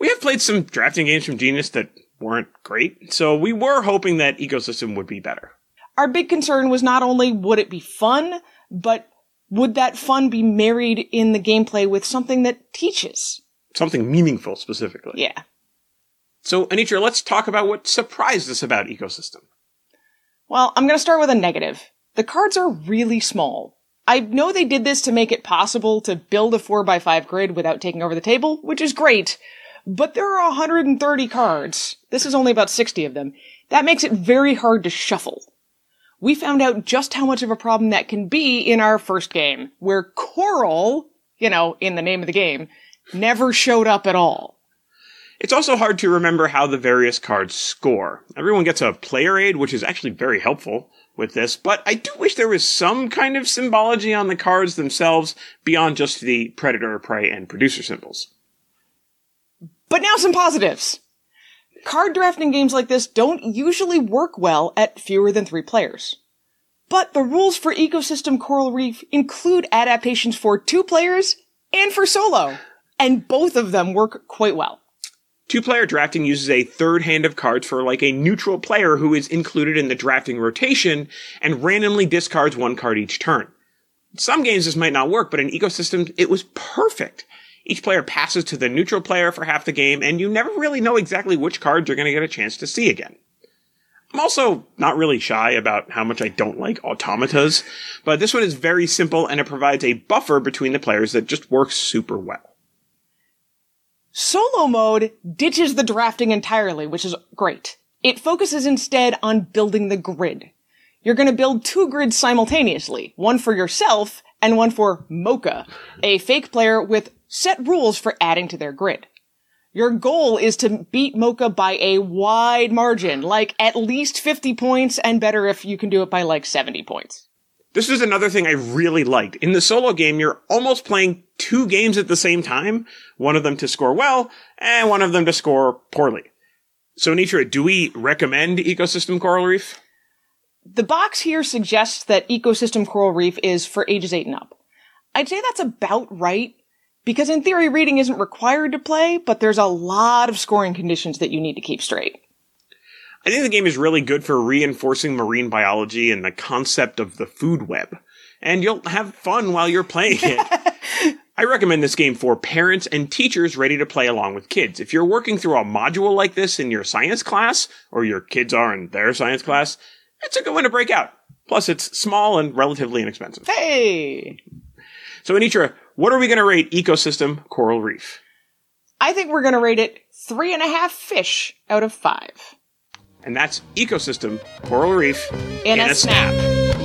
we have played some drafting games from Genius that weren't great, so we were hoping that Ecosystem would be better. Our big concern was not only would it be fun, but would that fun be married in the gameplay with something that teaches? Something meaningful, specifically. Yeah. So, Anitra, let's talk about what surprised us about Ecosystem. Well, I'm going to start with a negative. The cards are really small. I know they did this to make it possible to build a four by five grid without taking over the table, which is great, but there are one hundred thirty cards. This is only about sixty of them. That makes it very hard to shuffle. We found out just how much of a problem that can be in our first game, where coral, you know, in the name of the game, never showed up at all. It's also hard to remember how the various cards score. Everyone gets a player aid, which is actually very helpful with this, but I do wish there was some kind of symbology on the cards themselves beyond just the predator, prey, and producer symbols. But now some positives. Card drafting games like this don't usually work well at fewer than three players. But the rules for Ecosystem Coral Reef include adaptations for two players and for solo, and both of them work quite well. Two-player drafting uses a third hand of cards for like a neutral player who is included in the drafting rotation and randomly discards one card each turn. In some games this might not work, but in Ecosystem it was perfect. Each player passes to the neutral player for half the game, and you never really know exactly which cards you're going to get a chance to see again. I'm also not really shy about how much I don't like automatas, but this one is very simple, and it provides a buffer between the players that just works super well. Solo mode ditches the drafting entirely, which is great. It focuses instead on building the grid. You're going to build two grids simultaneously, one for yourself and one for Mocha, a fake player with set rules for adding to their grid. Your goal is to beat Mocha by a wide margin, like at least fifty points, and better if you can do it by like seventy points. This is another thing I really liked. In the solo game, you're almost playing two games at the same time, one of them to score well, and one of them to score poorly. So, Nitra, do we recommend Ecosystem Coral Reef? The box here suggests that Ecosystem Coral Reef is for ages eight and up. I'd say that's about right, because in theory, reading isn't required to play, but there's a lot of scoring conditions that you need to keep straight. I think the game is really good for reinforcing marine biology and the concept of the food web, and you'll have fun while you're playing it. I recommend this game for parents and teachers ready to play along with kids. If you're working through a module like this in your science class, or your kids are in their science class, it's a good one to break out. Plus, it's small and relatively inexpensive. Hey! So, Anitra, what are we going to rate Ecosystem Coral Reef? I think we're going to rate it three and a half fish out of five. And that's Ecosystem Coral Reef in, in a, a snap. snap.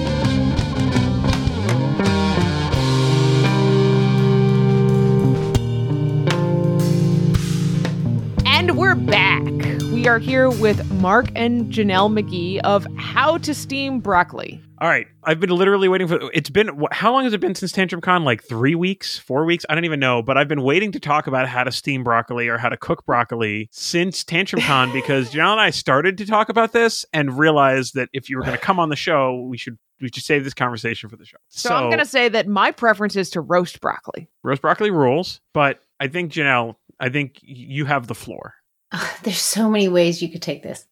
And we're back. We are here with Mark and Janelle McGee of How to Steam Broccoli. All right. I've been literally waiting for... It's been... How long has it been since Tantrum Con? Like three weeks? Four weeks? I don't even know. But I've been waiting to talk about how to steam broccoli or how to cook broccoli since Tantrum Con because Janelle and I started to talk about this and realized that if you were going to come on the show, we should... We should save this conversation for the show. So, so I'm going to say that my preference is to roast broccoli. Roast broccoli rules. But I think, Janelle, I think you have the floor. Oh, there's so many ways you could take this.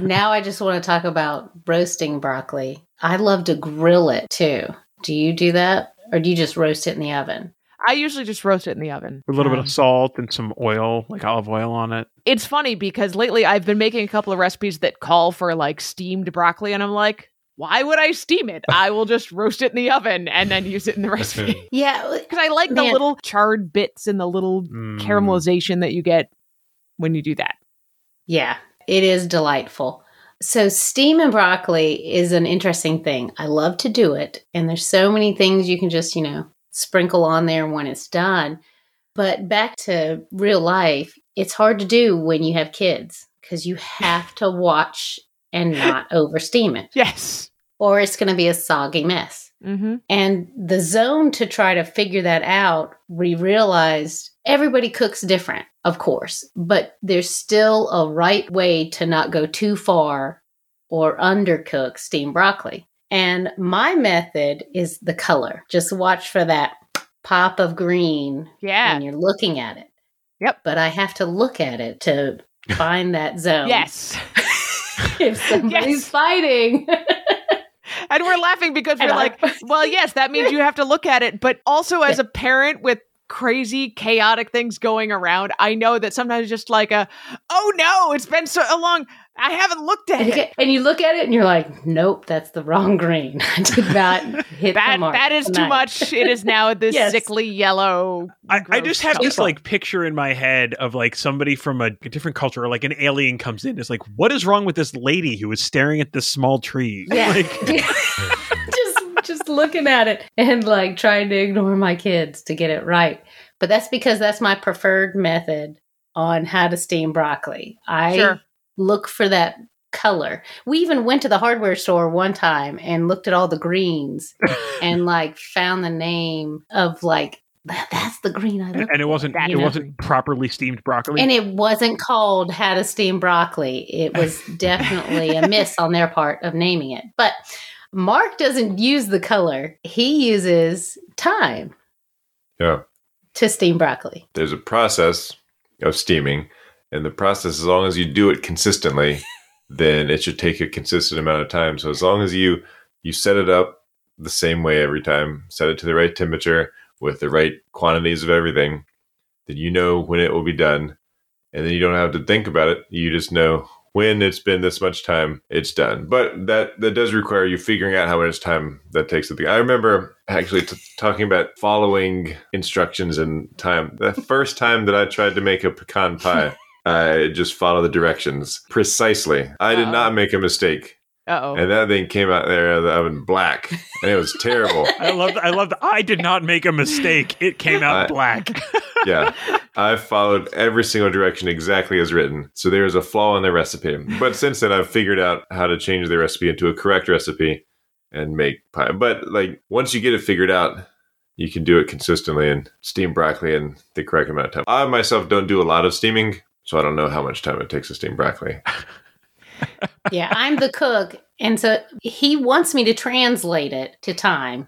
Now I just want to talk about roasting broccoli. I love to grill it too. Do you do that? Or do you just roast it in the oven? I usually just roast it in the oven. A little um, bit of salt and some oil, like olive oil on it. It's funny because lately I've been making a couple of recipes that call for like steamed broccoli. And I'm like, why would I steam it? I will just roast it in the oven and then use it in the recipe. Yeah. Because I like man. the little charred bits and the little mm. caramelization that you get when you do that. Yeah, it is delightful. So steam and broccoli is an interesting thing. I love to do it. And there's so many things you can just, you know, sprinkle on there when it's done. But back to real life, it's hard to do when you have kids because you have to watch and not oversteam it. Yes. Or it's going to be a soggy mess. Mm-hmm. And the zone to try to figure that out, we realized everybody cooks different, of course, but there's still a right way to not go too far or undercook steamed broccoli. And my method is the color. Just watch for that pop of green yeah. when you're looking at it. Yep. But I have to look at it to find that zone. Yes. If somebody's yes. fighting. And we're laughing because we're like, well, yes, that means you have to look at it. But also as a parent with crazy, chaotic things going around, I know that sometimes just like a, oh, no, it's been so long. I haven't looked at and it. Get, and you look at it and you're like, nope, that's the wrong green. I did not hit that, the mark. That is tonight. Too much. It is now this yes. sickly yellow. I, I just have color. This like picture in my head of like somebody from a, a different culture or like an alien comes in. And it's like, what is wrong with this lady who is staring at this small tree? Yeah. Like, just looking at it and like trying to ignore my kids to get it right. But that's because that's my preferred method on how to steam broccoli. I sure. look for that color. We even went to the hardware store one time and looked at all the greens and like found the name of like, that's the green I looked at. And it wasn't, it wasn't properly steamed broccoli. And it wasn't called how to steam broccoli. It was definitely a miss on their part of naming it. But Mark doesn't use the color. He uses time. Yeah. To steam broccoli. There's a process of steaming, and the process, as long as you do it consistently, then it should take a consistent amount of time. So as long as you, you set it up the same way every time, set it to the right temperature with the right quantities of everything, then you know when it will be done. And then you don't have to think about it. You just know when it's been this much time, it's done. But that, that does require you figuring out how much time that takes. I remember actually t- talking about following instructions in time. The first time that I tried to make a pecan pie, I just followed the directions precisely. I did not make a mistake. Uh-oh. And that thing came out there out of the oven black, and it was terrible. I loved, I loved, I did not make a mistake. It came out I, black. Yeah. I followed every single direction exactly as written. So there is a flaw in the recipe. But since then, I've figured out how to change the recipe into a correct recipe and make pie. But like once you get it figured out, you can do it consistently and steam broccoli in the correct amount of time. I myself don't do a lot of steaming, so I don't know how much time it takes to steam broccoli. Yeah, I'm the cook. And so he wants me to translate it to time.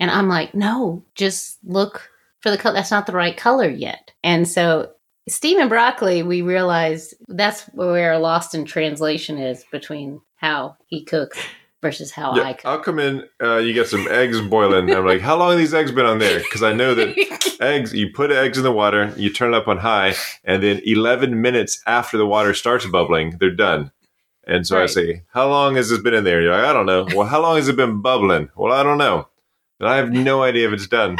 And I'm like, no, just look for the color. That's not the right color yet. And so steam and broccoli, we realized that's where lost in translation is between how he cooks versus how yeah, I cook. I'll come in, uh, you get some eggs boiling. I'm like, how long have these eggs been on there? Because I know that eggs, you put eggs in the water, you turn it up on high, and then eleven minutes after the water starts bubbling, they're done. And so right. I say, how long has this been in there? You're like, I don't know. Well, how long has it been bubbling? Well, I don't know. But I have no idea if it's done.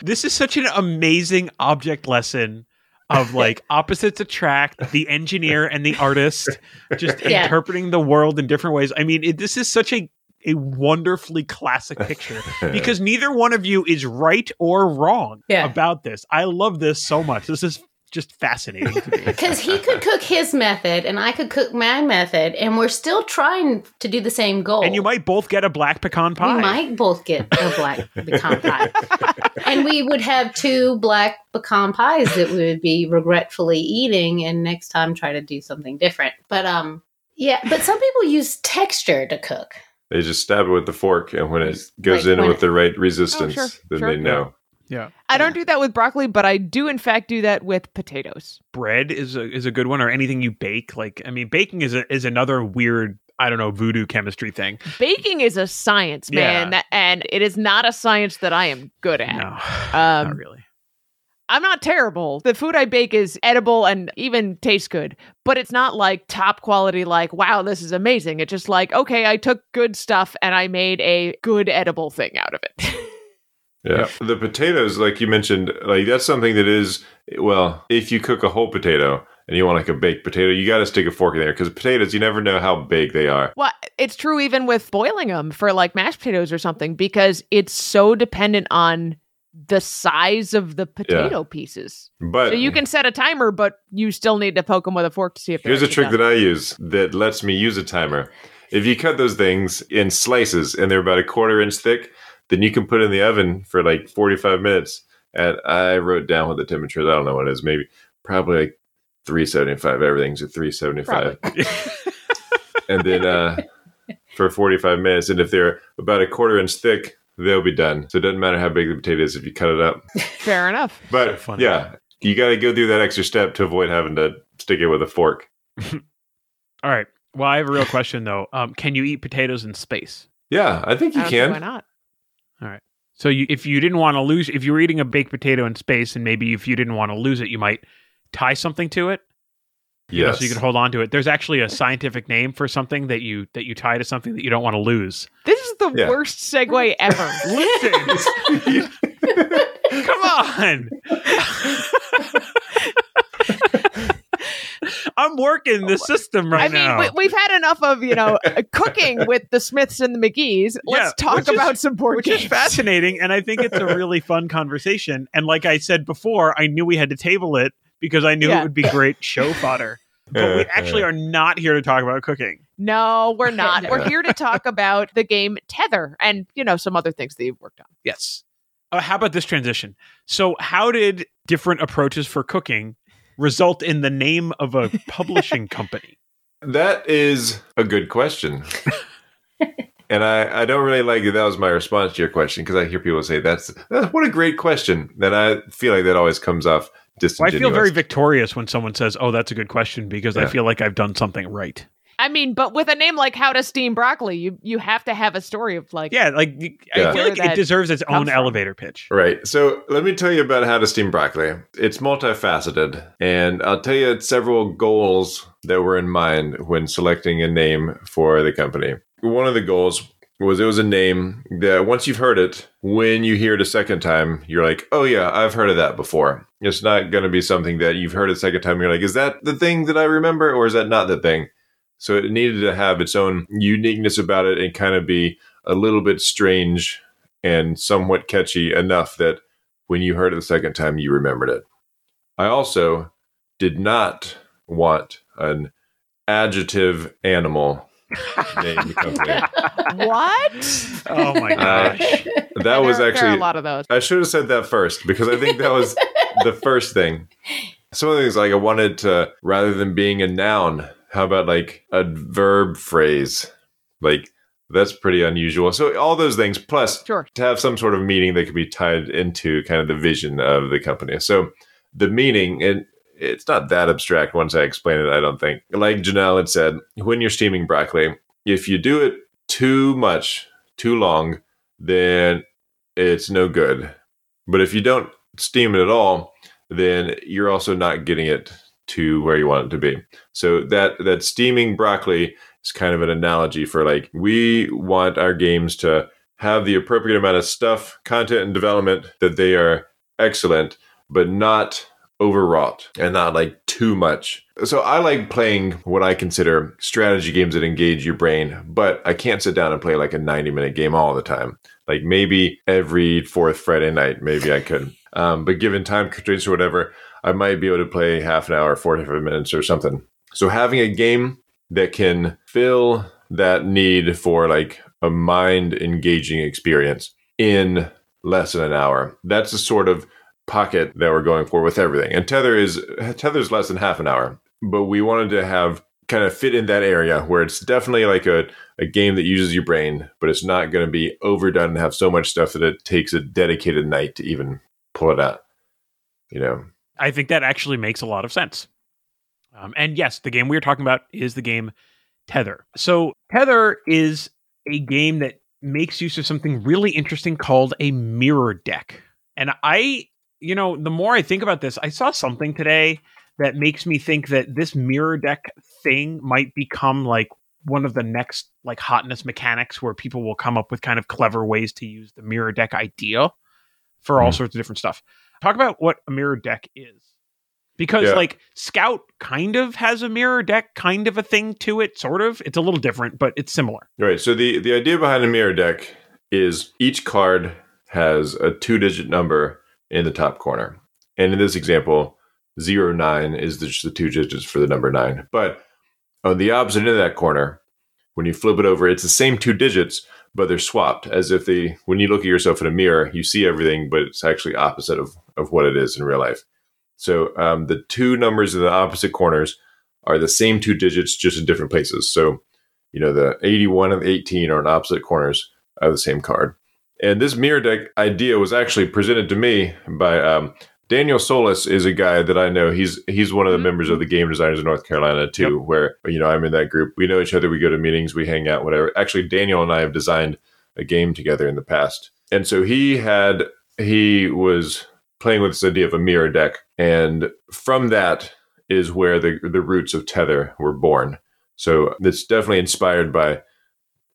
This is such an amazing object lesson of like opposites attract, the engineer and the artist, just yeah. interpreting the world in different ways. I mean, it, this is such a, a wonderfully classic picture because neither one of you is right or wrong yeah. about this. I love this so much. This is just fascinating to me. Because he could cook his method and I could cook my method and we're still trying to do the same goal. And you might both get a black pecan pie. We might both get a black pecan pie. And we would have two black pecan pies that we would be regretfully eating and next time try to do something different. But um, yeah, but some people use texture to cook. They just stab it with the fork and when it goes like in with it, the right resistance, oh, sure, then sure, they know. Yeah. Yeah, I don't do that with broccoli, but I do, in fact, do that with potatoes. Bread is a is a good one, or anything you bake. Like, I mean, baking is a, is another weird, I don't know, voodoo chemistry thing. Baking is a science, man, yeah. and it is not a science that I am good at. No, um, not really. I'm not terrible. The food I bake is edible and even tastes good, but it's not like top quality, like, wow, this is amazing. It's just like, okay, I took good stuff and I made a good edible thing out of it. Yeah. The potatoes, like you mentioned, like that's something that is, well, if you cook a whole potato and you want like a baked potato, you got to stick a fork in there because potatoes, you never know how big they are. Well, it's true even with boiling them for like mashed potatoes or something because it's so dependent on the size of the potato yeah. pieces. But so you can set a timer, but you still need to poke them with a fork to see if they're Here's a trick done. That I use that lets me use a timer. If you cut those things in slices and they're about a quarter inch thick, then you can put it in the oven for like forty-five minutes. And I wrote down what the temperature is. I don't know what it is. Maybe probably like three seventy-five. Everything's at three seventy-five. And then uh, for forty-five minutes. And if they're about a quarter inch thick, they'll be done. So it doesn't matter how big the potato is if you cut it up. Fair enough. But so yeah, you got to go through that extra step to avoid having to stick it with a fork. All right. Well, I have a real question though. Um, can you eat potatoes in space? Yeah, I think you I can. Why not? All right. So you, if you didn't want to lose, if you were eating a baked potato in space and maybe if you didn't want to lose it, you might tie something to it. Yes. You know, so you can hold on to it. There's actually a scientific name for something that you that you tie to something that you don't want to lose. This is the yeah. worst segue ever. Listen. Come on. I'm working the system right now. I mean, now. we've had enough of, you know, cooking with the Smiths and the McGees. Let's yeah, talk about is, some board games. Which is fascinating, and I think it's a really fun conversation. And like I said before, I knew we had to table it because I knew yeah. it would be great show fodder. But we actually are not here to talk about cooking. No, we're not. We're here to talk about the game Tether and, you know, some other things that you've worked on. Yes. Uh, how about this transition? So how did different approaches for cooking result in the name of a publishing company? That is a good question. And I, I don't really like that that was my response to your question because I hear people say, that's uh, what a great question. That I feel like that always comes off disingenuous. Well, I feel very victorious when someone says, oh, that's a good question because yeah. I feel like I've done something right. I mean, but with a name like How to Steam Broccoli, you you have to have a story of like... Yeah, like you, yeah. I feel like it deserves its own from. elevator pitch. Right. So let me tell you about How to Steam Broccoli. It's multifaceted. And I'll tell you several goals that were in mind when selecting a name for the company. One of the goals was it was a name that once you've heard it, when you hear it a second time, you're like, oh yeah, I've heard of that before. It's not going to be something that you've heard a second time. You're like, is that the thing that I remember or is that not the thing? So it needed to have its own uniqueness about it and kind of be a little bit strange and somewhat catchy enough that when you heard it the second time, you remembered it. I also did not want an adjective animal named company. What? Oh my gosh. Uh, that there, was actually... There are a lot of those. I should have said that first because I think that was the first thing. Some of the things like I wanted to, rather than being a noun, how about like a verb phrase? Like, that's pretty unusual. So all those things, plus sure. to have some sort of meaning that could be tied into kind of the vision of the company. So the meaning, and it's not that abstract once I explain it, I don't think. Like Janelle had said, when you're steaming broccoli, if you do it too much, too long, then it's no good. But if you don't steam it at all, then you're also not getting it to where you want it to be. So that that steaming broccoli is kind of an analogy for like, we want our games to have the appropriate amount of stuff, content, and development that they are excellent, but not overwrought and not like too much. So I like playing what I consider strategy games that engage your brain, but I can't sit down and play like a ninety minute game all the time. Like maybe every fourth Friday night, maybe I could. Um, but given time constraints or whatever, I might be able to play half an hour, forty-five minutes or something. So having a game that can fill that need for like a mind engaging experience in less than an hour. That's the sort of pocket that we're going for with everything. And Tether is Tether's less than half an hour. But we wanted to have kind of fit in that area where it's definitely like a, a game that uses your brain, but it's not going to be overdone and have so much stuff that it takes a dedicated night to even pull it out, you know. I think that actually makes a lot of sense. Um, and yes, the game we are talking about is the game Tether. So Tether is a game that makes use of something really interesting called a mirror deck. And I, you know, the more I think about this, I saw something today that makes me think that this mirror deck thing might become like one of the next like hotness mechanics where people will come up with kind of clever ways to use the mirror deck idea for all mm. sorts of different stuff. Talk about what a mirror deck is. Because yeah. like Scout kind of has a mirror deck kind of a thing to it, sort of. It's a little different, but it's similar. Right. So the, the idea behind a mirror deck is each card has a two-digit number in the top corner. And in this example, zero nine is just the two digits for the number nine. But on the opposite end of that corner, when you flip it over, it's the same two digits, but they're swapped as if they, when you look at yourself in a mirror, you see everything, but it's actually opposite of, of what it is in real life. So um, the two numbers in the opposite corners are the same two digits, just in different places. So, you know, the eighty-one and the eighteen are in opposite corners of the same card. And this mirror deck idea was actually presented to me by um, Daniel Solis is a guy that I know. He's he's one of the members of the Game Designers of North Carolina, too, yep. where, you know, I'm in that group. We know each other. We go to meetings. We hang out, whatever. Actually, Daniel and I have designed a game together in the past. And so he had he was playing with this idea of a mirror deck. And from that is where the, the roots of Tether were born. So it's definitely inspired by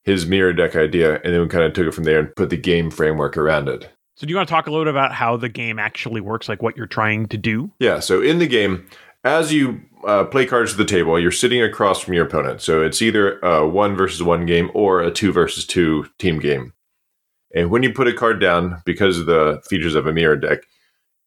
his mirror deck idea, and then we kind of took it from there and put the game framework around it. So do you want to talk a little bit about how the game actually works, like what you're trying to do? Yeah, so in the game, as you uh, play cards to the table, you're sitting across from your opponent. So it's either a one versus one game or a two versus two team game. And when you put a card down, because of the features of a mirror deck,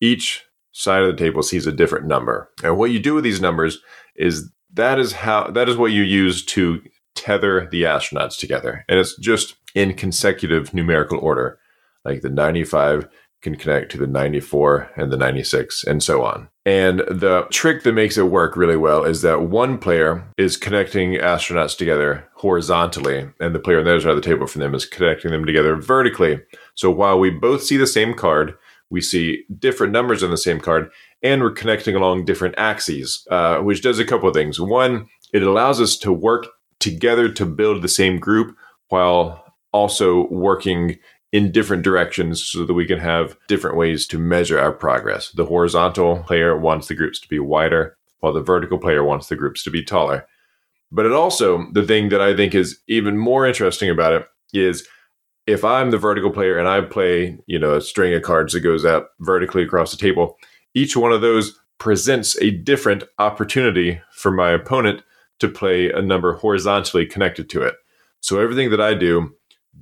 each side of the table sees a different number. And what you do with these numbers is that is how that is what you use to tether the astronauts together. And it's just in consecutive numerical order. Like the ninety-five can connect to the ninety-four and the ninety-six and so on. And the trick that makes it work really well is that one player is connecting astronauts together horizontally, and the player on the other side of the table from them is connecting them together vertically. So while we both see the same card, we see different numbers on the same card, and we're connecting along different axes, uh, which does a couple of things. One, it allows us to work together to build the same group while also working in different directions so that we can have different ways to measure our progress. The horizontal player wants the groups to be wider, while the vertical player wants the groups to be taller. But it also, the thing that I think is even more interesting about it is if I'm the vertical player and I play, you know, a string of cards that goes up vertically across the table, each one of those presents a different opportunity for my opponent to play a number horizontally connected to it. So everything that I do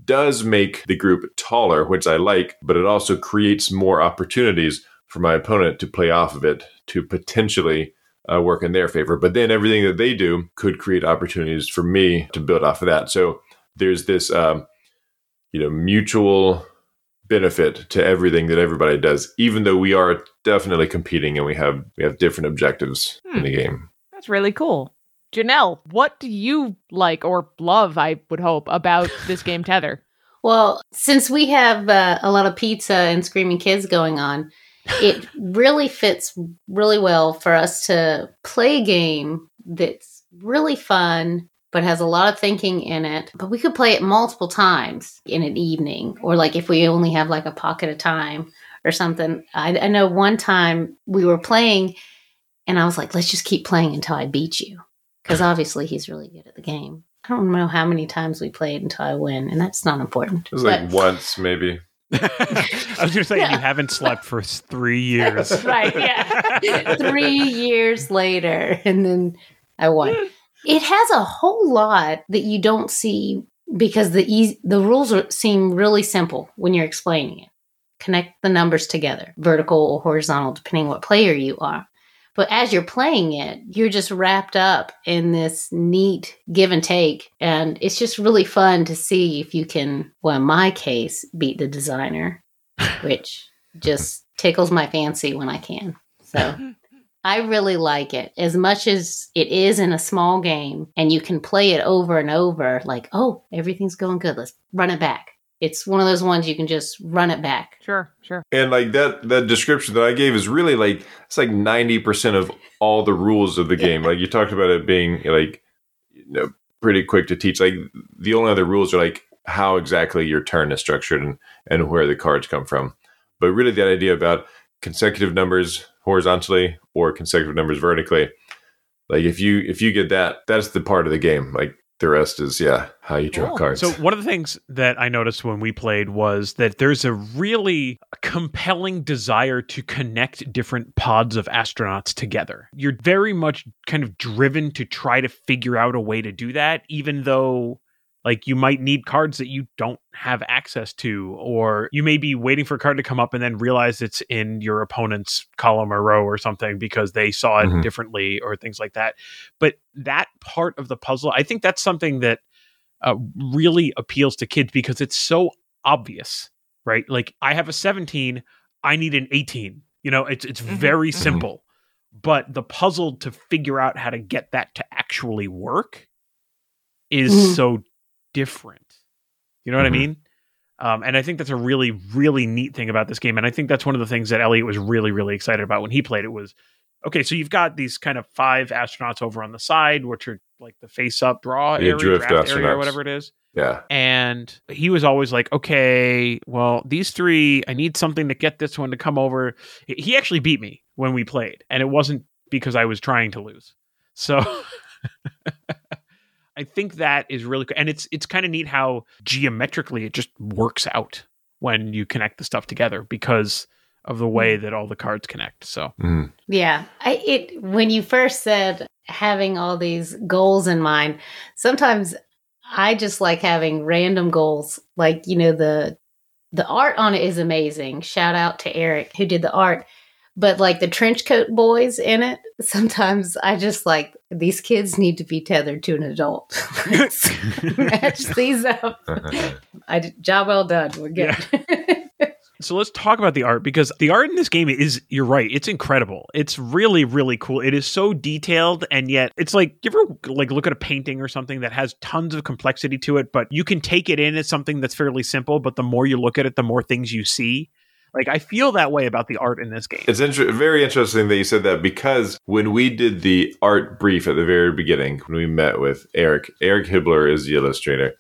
does make the group taller, which I like, but it also creates more opportunities for my opponent to play off of it to potentially uh, work in their favor. But then everything that they do could create opportunities for me to build off of that. So there's this um, you know, mutual benefit to everything that everybody does, even though we are definitely competing and we have we have different objectives hmm. in the game. That's really cool. Janelle, what do you like or love, I would hope, about this game Tether? Well, since we have uh, a lot of pizza and screaming kids going on, it really fits really well for us to play a game that's really fun, but has a lot of thinking in it. But we could play it multiple times in an evening, or like if we only have like a pocket of time or something. I, I know one time we were playing and I was like, let's just keep playing until I beat you. Because obviously he's really good at the game. I don't know how many times we played until I win, and that's not important. It was but- like once, maybe. I was just saying, yeah. You haven't slept for three years. Right, yeah. Three years later, and then I won. It has a whole lot that you don't see because the easy, the rules are, seem really simple when you're explaining it. Connect the numbers together, vertical or horizontal, depending what player you are. But as you're playing it, you're just wrapped up in this neat give and take. And it's just really fun to see if you can, well, in my case, beat the designer, which just tickles my fancy when I can. So I really like it. As much as it is in a small game and you can play it over and over, like, oh, everything's going good. Let's run it back. It's one of those ones you can just run it back. Sure, sure. And like that that description that I gave is really like, it's like ninety percent of all the rules of the game. Like you talked about it being like, you know, pretty quick to teach. Like the only other rules are like how exactly your turn is structured and, and where the cards come from. But really that idea about consecutive numbers horizontally or consecutive numbers vertically. Like if you if you get that, that's the part of the game. Like the rest is, yeah, how you draw cool. cards. So one of the things that I noticed when we played was that there's a really compelling desire to connect different pods of astronauts together. You're very much kind of driven to try to figure out a way to do that, even though like you might need cards that you don't have access to, or you may be waiting for a card to come up and then realize it's in your opponent's column or row or something because they saw it mm-hmm. differently or things like that. But that part of the puzzle, I think that's something that uh, really appeals to kids because it's so obvious, right? Like I have a seventeen, I need an eighteen. You know, it's it's mm-hmm. very mm-hmm. simple, but the puzzle to figure out how to get that to actually work is mm-hmm. so different. You know what mm-hmm. I mean? Um, and I think that's a really, really neat thing about this game. And I think that's one of the things that Elliot was really, really excited about when he played it was, okay, so you've got these kind of five astronauts over on the side, which are like the face up draw yeah, area, draft area or whatever it is. Yeah. And he was always like, okay, well, these three, I need something to get this one to come over. He actually beat me when we played, and it wasn't because I was trying to lose. So I think that is really cool. And it's it's kind of neat how geometrically it just works out when you connect the stuff together because of the way that all the cards connect. So mm. yeah, I, it when you first said having all these goals in mind, sometimes I just like having random goals. Like, you know, the the art on it is amazing. Shout out to Eric who did the art. But like the trench coat boys in it, sometimes I just like, these kids need to be tethered to an adult. Let's match these up. I did, job well done. We're good. Yeah. So let's talk about the art, because the art in this game is, you're right, it's incredible. It's really, really cool. It is so detailed, and yet it's like, you ever like look at a painting or something that has tons of complexity to it, but you can take it in as something that's fairly simple, but the more you look at it, the more things you see. Like, I feel that way about the art in this game. It's inter- very interesting that you said that, because when we did the art brief at the very beginning, when we met with Eric, Eric Hibler is the illustrator.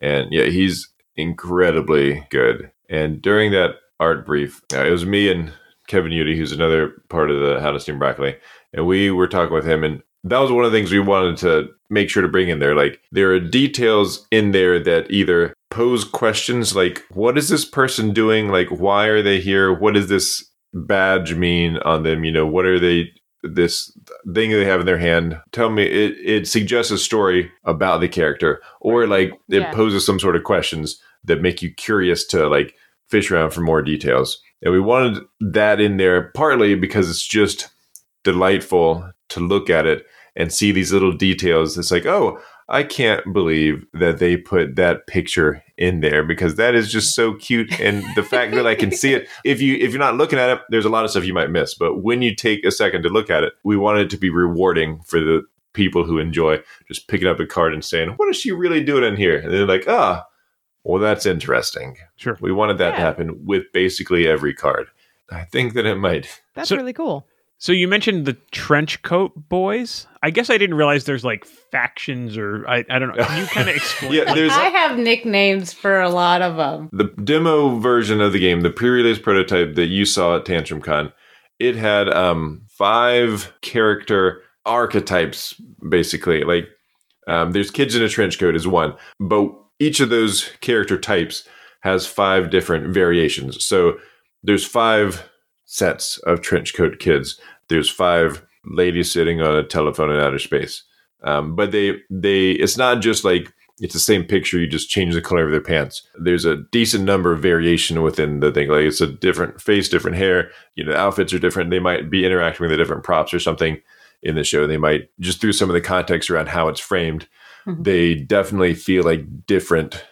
And yeah, he's incredibly good. And during that art brief, uh, it was me and Kevin Udy, who's another part of the How to Steam Broccoli. And we were talking with him. And that was one of the things we wanted to make sure to bring in there. Like, there are details in there that either pose questions like, what is this person doing? Like, why are they here? What does this badge mean on them? You know, what are they this thing they have in their hand. Tell me, it, it suggests a story about the character, or like it yeah. poses some sort of questions that make you curious to like fish around for more details. And we wanted that in there partly because it's just delightful to look at it and see these little details. It's like, oh, I can't believe that they put that picture in there, because that is just so cute. And the fact that I can see it, if you, if you're not looking at it, there's a lot of stuff you might miss. But when you take a second to look at it, we want it to be rewarding for the people who enjoy just picking up a card and saying, what is she really doing in here? And they're like, ah, oh, well, that's interesting. Sure. We wanted that yeah. to happen with basically every card. I think that it might. That's so- really cool. So you mentioned the Trenchcoat Boys. I guess I didn't realize there's like factions or I, I don't know. Can you kind of explain? yeah, there's, I have nicknames for a lot of them. The demo version of the game, the pre-release prototype that you saw at Tantrum Con, it had um, five character archetypes, basically. Like um, there's kids in a trench coat is one, but each of those character types has five different variations. So there's five sets of trench coat kids. There's five ladies sitting on a telephone in outer space. Um, but they, they, it's not just like it's the same picture. You just change the color of their pants. There's a decent number of variation within the thing. Like it's a different face, different hair. You know, the outfits are different. They might be interacting with the different props or something in the show. They might just through some of the context around how it's framed. Mm-hmm. They definitely feel like different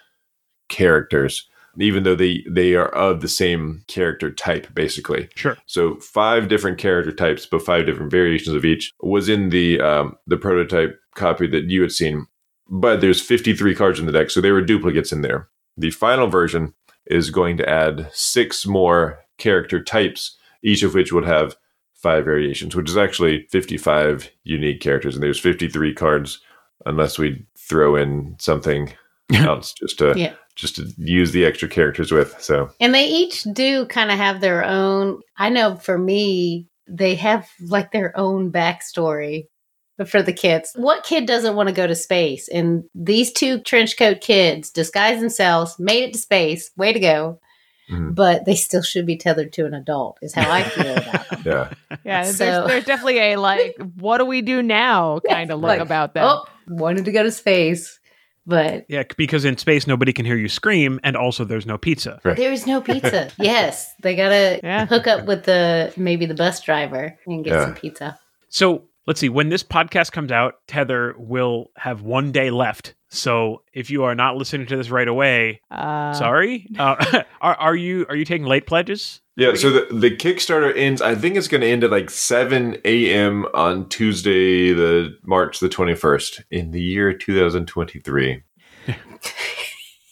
characters, even though they, they are of the same character type, basically. Sure. So five different character types, but five different variations of each was in the um, the prototype copy that you had seen. But there's fifty-three cards in the deck, so there were duplicates in there. The final version is going to add six more character types, each of which would have five variations, which is actually fifty-five unique characters. And there's fifty-three cards, unless we throw in something else just to... Yeah. just to use the extra characters with. So, and they each do kind of have their own. I know for me, they have like their own backstory for the kids. What kid doesn't want to go to space? And these two trenchcoat kids disguised themselves, made it to space. Way to go. Mm-hmm. But they still should be tethered to an adult is how I feel about them. Yeah. Yeah. So, there's, there's definitely a like, what do we do now kind of look like, about them. Oh, wanted to go to space. But yeah, because in space, nobody can hear you scream. And also there's no pizza. Right. There is no pizza. Yes. They got to yeah. hook up with the maybe the bus driver and get yeah. some pizza. So let's see. When this podcast comes out, Tether will have one day left. So if you are not listening to this right away, uh, sorry. Uh, are, are you are you taking late pledges? Yeah. So the, the Kickstarter ends. I think it's going to end at like seven a.m. on Tuesday, the March the twenty-first in the year two thousand twenty-three.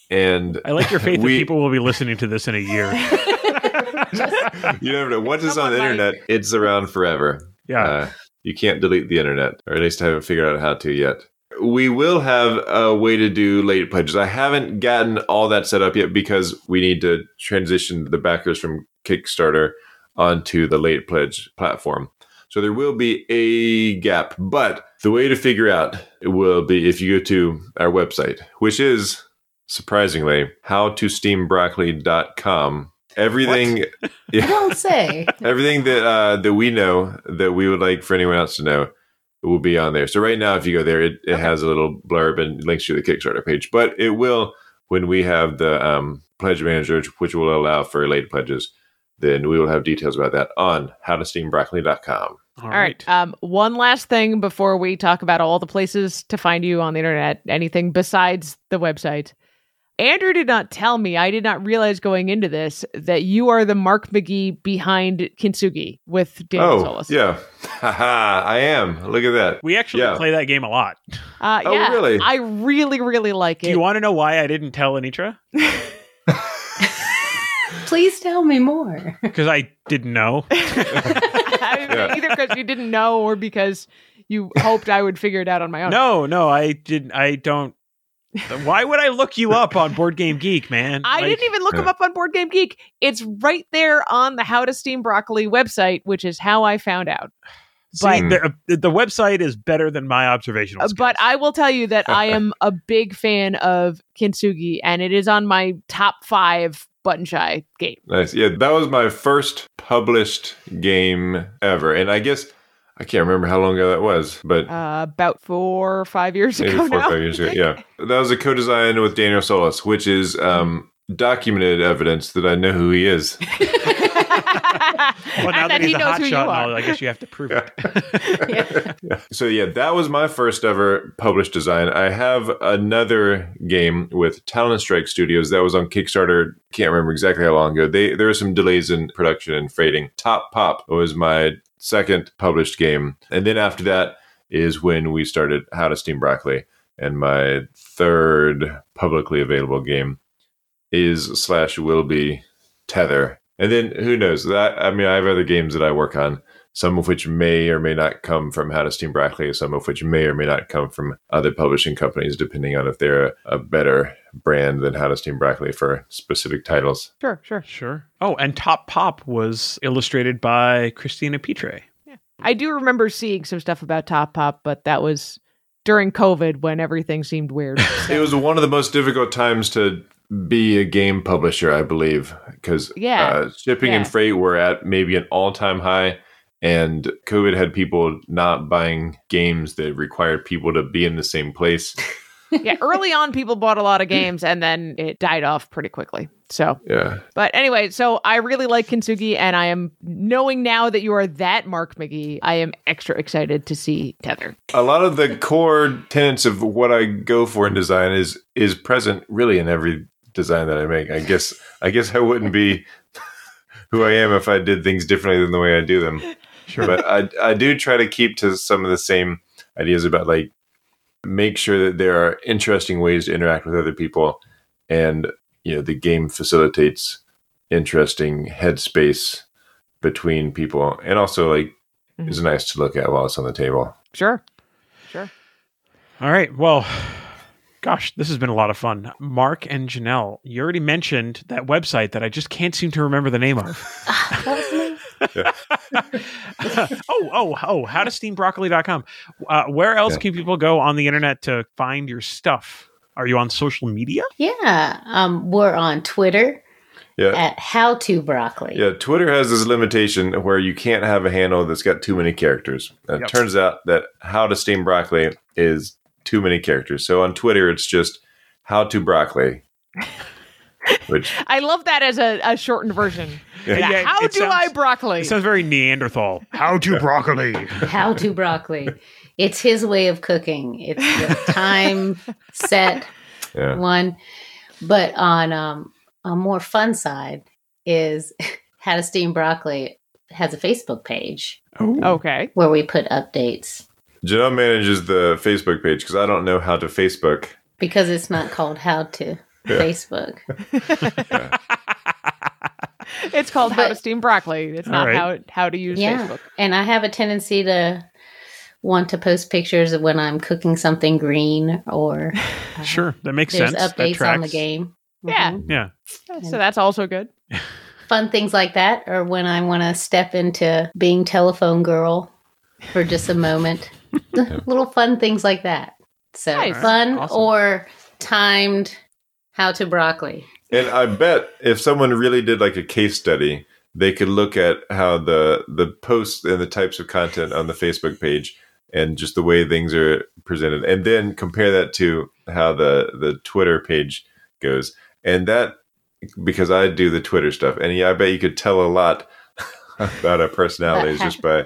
And I like your faith we, that people will be listening to this in a year. Just, you never know. Once it's on the internet, like, it's around forever. Yeah. Uh, you can't delete the internet, or at least I haven't figured out how to yet. We will have a way to do late pledges. I haven't gotten all that set up yet because we need to transition the backers from Kickstarter onto the late pledge platform. So there will be a gap, but the way to figure out it will be if you go to our website, which is surprisingly how to steam broccoli dot com. Everything yeah, I don't say everything that uh, that we know that we would like for anyone else to know will be on there. So right now, if you go there, it, it has a little blurb and links to the Kickstarter page. But it will, when we have the um, pledge manager, which will allow for late pledges, then we will have details about that on how to steam broccoli dot com. All right. All right. Um, one last thing before we talk about all the places to find you on the internet, anything besides the website. Andrew did not tell me, I did not realize going into this, that you are the Mark McGee behind Kintsugi with Daniel oh, Solis. Oh, yeah. I am. Look at that. We actually yeah. play that game a lot. Uh, oh, yeah, really? I really, really like it. Do you want to know why I didn't tell Anitra? Please tell me more. Because I didn't know. I mean, yeah. Either because you didn't know or because you hoped I would figure it out on my own. No, no, I didn't. I don't. Why would I look you up on Board Game Geek, man? I like, didn't even look him up on Board Game Geek. It's right there on the How to Steam Broccoli website, which is how I found out. But see, the, the website is better than my observational skills. But I will tell you that I am a big fan of Kintsugi, and it is on my top five button-shy game. Nice. Yeah, that was my first published game ever. And I guess I can't remember how long ago that was, but uh, about four or five years ago. Maybe four now. or five years ago, yeah. That was a co-design with Daniel Solis, which is um, documented evidence that I know who he is. Well, now and that, that he's he a knows hot who shot you are. And all, I guess you have to prove yeah. it. yeah. Yeah. So yeah, that was my first ever published design. I have another game with Talon Strike Studios that was on Kickstarter. Can't remember exactly how long ago. They there were some delays in production and freighting. Top Pop was my second published game, and then after that is when we started How to Steam Broccoli, and my third publicly available game is slash will be Tether. And then who knows that? I mean, I have other games that I work on, some of which may or may not come from How to Steam Broccoli, some of which may or may not come from other publishing companies, depending on if they're a better brand than How to Steam Broccoli for specific titles. Sure, sure, sure. Oh, and Top Pop was illustrated by Christina Petre. Yeah, I do remember seeing some stuff about Top Pop, but that was during COVID when everything seemed weird. So. It was one of the most difficult times to be a game publisher, I believe, because yeah. uh, shipping yeah. and freight were at maybe an all-time high, and COVID had people not buying games that required people to be in the same place. yeah, early on, people bought a lot of games, and then it died off pretty quickly. So, yeah. But anyway, so I really like Kintsugi, and I am, knowing now that you are that Mark McGee, I am extra excited to see Tether. A lot of the core tenets of what I go for in design is is present really in every design that I make. I guess I guess I wouldn't be who I am if I did things differently than the way I do them. Sure. But I I do try to keep to some of the same ideas about, like, make sure that there are interesting ways to interact with other people, and, you know, the game facilitates interesting headspace between people, and also, like, mm-hmm. it's nice to look at while it's on the table. Sure. Sure. All right. Well, gosh, this has been a lot of fun. Mark and Janelle, you already mentioned that website that I just can't seem to remember the name of. Yeah. oh, oh, oh, how to steam broccoli dot com. Uh, where else yeah. can people go on the internet to find your stuff? Are you on social media? Yeah. Um, we're on Twitter yeah. at How to Broccoli. Yeah. Twitter has this limitation where you can't have a handle that's got too many characters. It yep. turns out that How to Steam Broccoli is too many characters. So on Twitter, it's just How to Broccoli. Which, I love that as a, a shortened version. Yeah. Yeah, how do sounds, I broccoli? It sounds very Neanderthal. How to broccoli. How to broccoli. It's his way of cooking. It's the time set yeah. one. But on um, a more fun side is How to Steam Broccoli has a Facebook page. Ooh. Okay. Where we put updates. Janelle manages the Facebook page because I don't know how to Facebook. Because it's not called How to. Yeah. Facebook. yeah. It's called but, How to Steam Broccoli. It's not right. how how to use yeah. Facebook. And I have a tendency to want to post pictures of when I'm cooking something green or uh, sure, that makes sense. Updates that on the game. Yeah, mm-hmm. yeah. So that's also good. Fun things like that, or when I want to step into being telephone girl for just a moment. Little fun things like that. So nice. Fun awesome. Or timed. How to broccoli. And I bet if someone really did like a case study, they could look at how the the posts and the types of content on the Facebook page and just the way things are presented, and then compare that to how the, the Twitter page goes. And that, because I do the Twitter stuff, and yeah, I bet you could tell a lot about our personalities just by...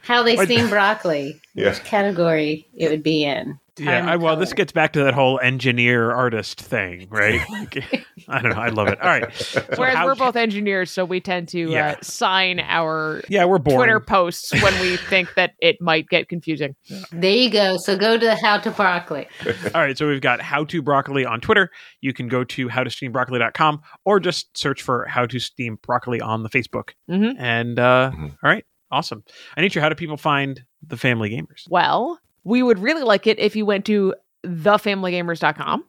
How they steam broccoli, yeah. which category it would be in. Yeah, I, well, this gets back to that whole engineer artist thing, right? Like, I don't know. I love it. All right. So Whereas how, we're both engineers, so we tend to yeah. uh, sign our yeah, we're Twitter posts when we think that it might get confusing. Yeah. There you go. So go to How to Broccoli. All right. So we've got How to Broccoli on Twitter. You can go to how to steam broccoli dot com or just search for How to Steam Broccoli on the Facebook. Mm-hmm. And uh, mm-hmm. all right. Awesome. Anitra, how do people find The Family Gamers? Well, we would really like it if you went to the family gamers dot com,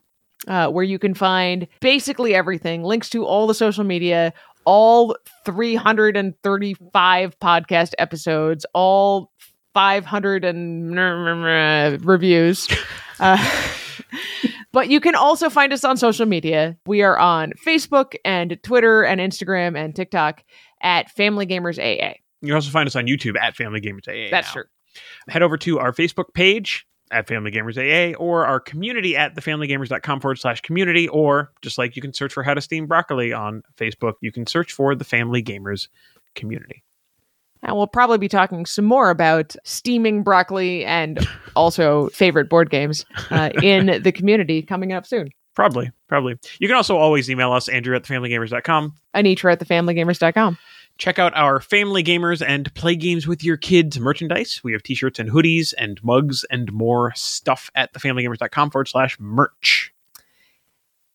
uh, where you can find basically everything, links to all the social media, all three hundred thirty-five podcast episodes, all five hundred and reviews. Uh, but you can also find us on social media. We are on Facebook and Twitter and Instagram and TikTok at Family Gamers A A. You can also find us on YouTube at Family Gamers A A. That's now. True. Head over to our Facebook page at Family Gamers A A, or our community at thefamilygamers.com forward slash community, or just like you can search for How to Steam Broccoli on Facebook, you can search for the Family Gamers community. And we'll probably be talking some more about steaming broccoli and also favorite board games uh, in the community coming up soon. Probably, probably. You can also always email us, Andrew at thefamilygamers.com. Anitra at thefamilygamers.com. Check out our Family Gamers and Play Games with Your Kids merchandise. We have t-shirts and hoodies and mugs and more stuff at thefamilygamers.com forward slash merch.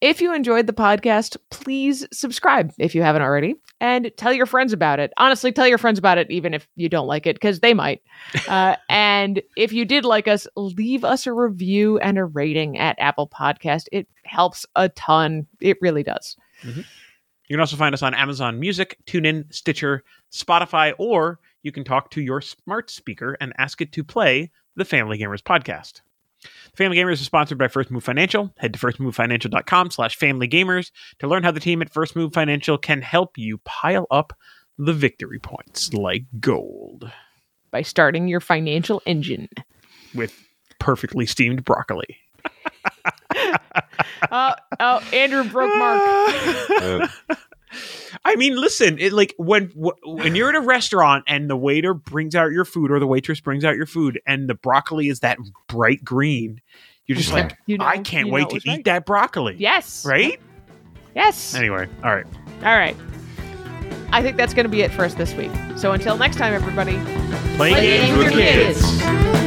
If you enjoyed the podcast, please subscribe if you haven't already, and tell your friends about it. Honestly, tell your friends about it, even if you don't like it, because they might. Uh, and if you did like us, leave us a review and a rating at Apple Podcast. It helps a ton. It really does. Mm-hmm. You can also find us on Amazon Music, TuneIn, Stitcher, Spotify, or you can talk to your smart speaker and ask it to play the Family Gamers podcast. The Family Gamers is sponsored by First Move Financial. Head to firstmovefinancial.com slash familygamers to learn how the team at First Move Financial can help you pile up the victory points like gold. By starting your financial engine. With perfectly steamed broccoli. uh, oh, Andrew broke Mark. I mean, listen, it, like when when you're at a restaurant and the waiter brings out your food or the waitress brings out your food and the broccoli is that bright green, you're just like, you know, I can't wait to eat right. that broccoli. Yes. Right? Yes. Anyway, all right. All right. I think that's going to be it for us this week. So until next time, everybody. Play, play games with kids. kids.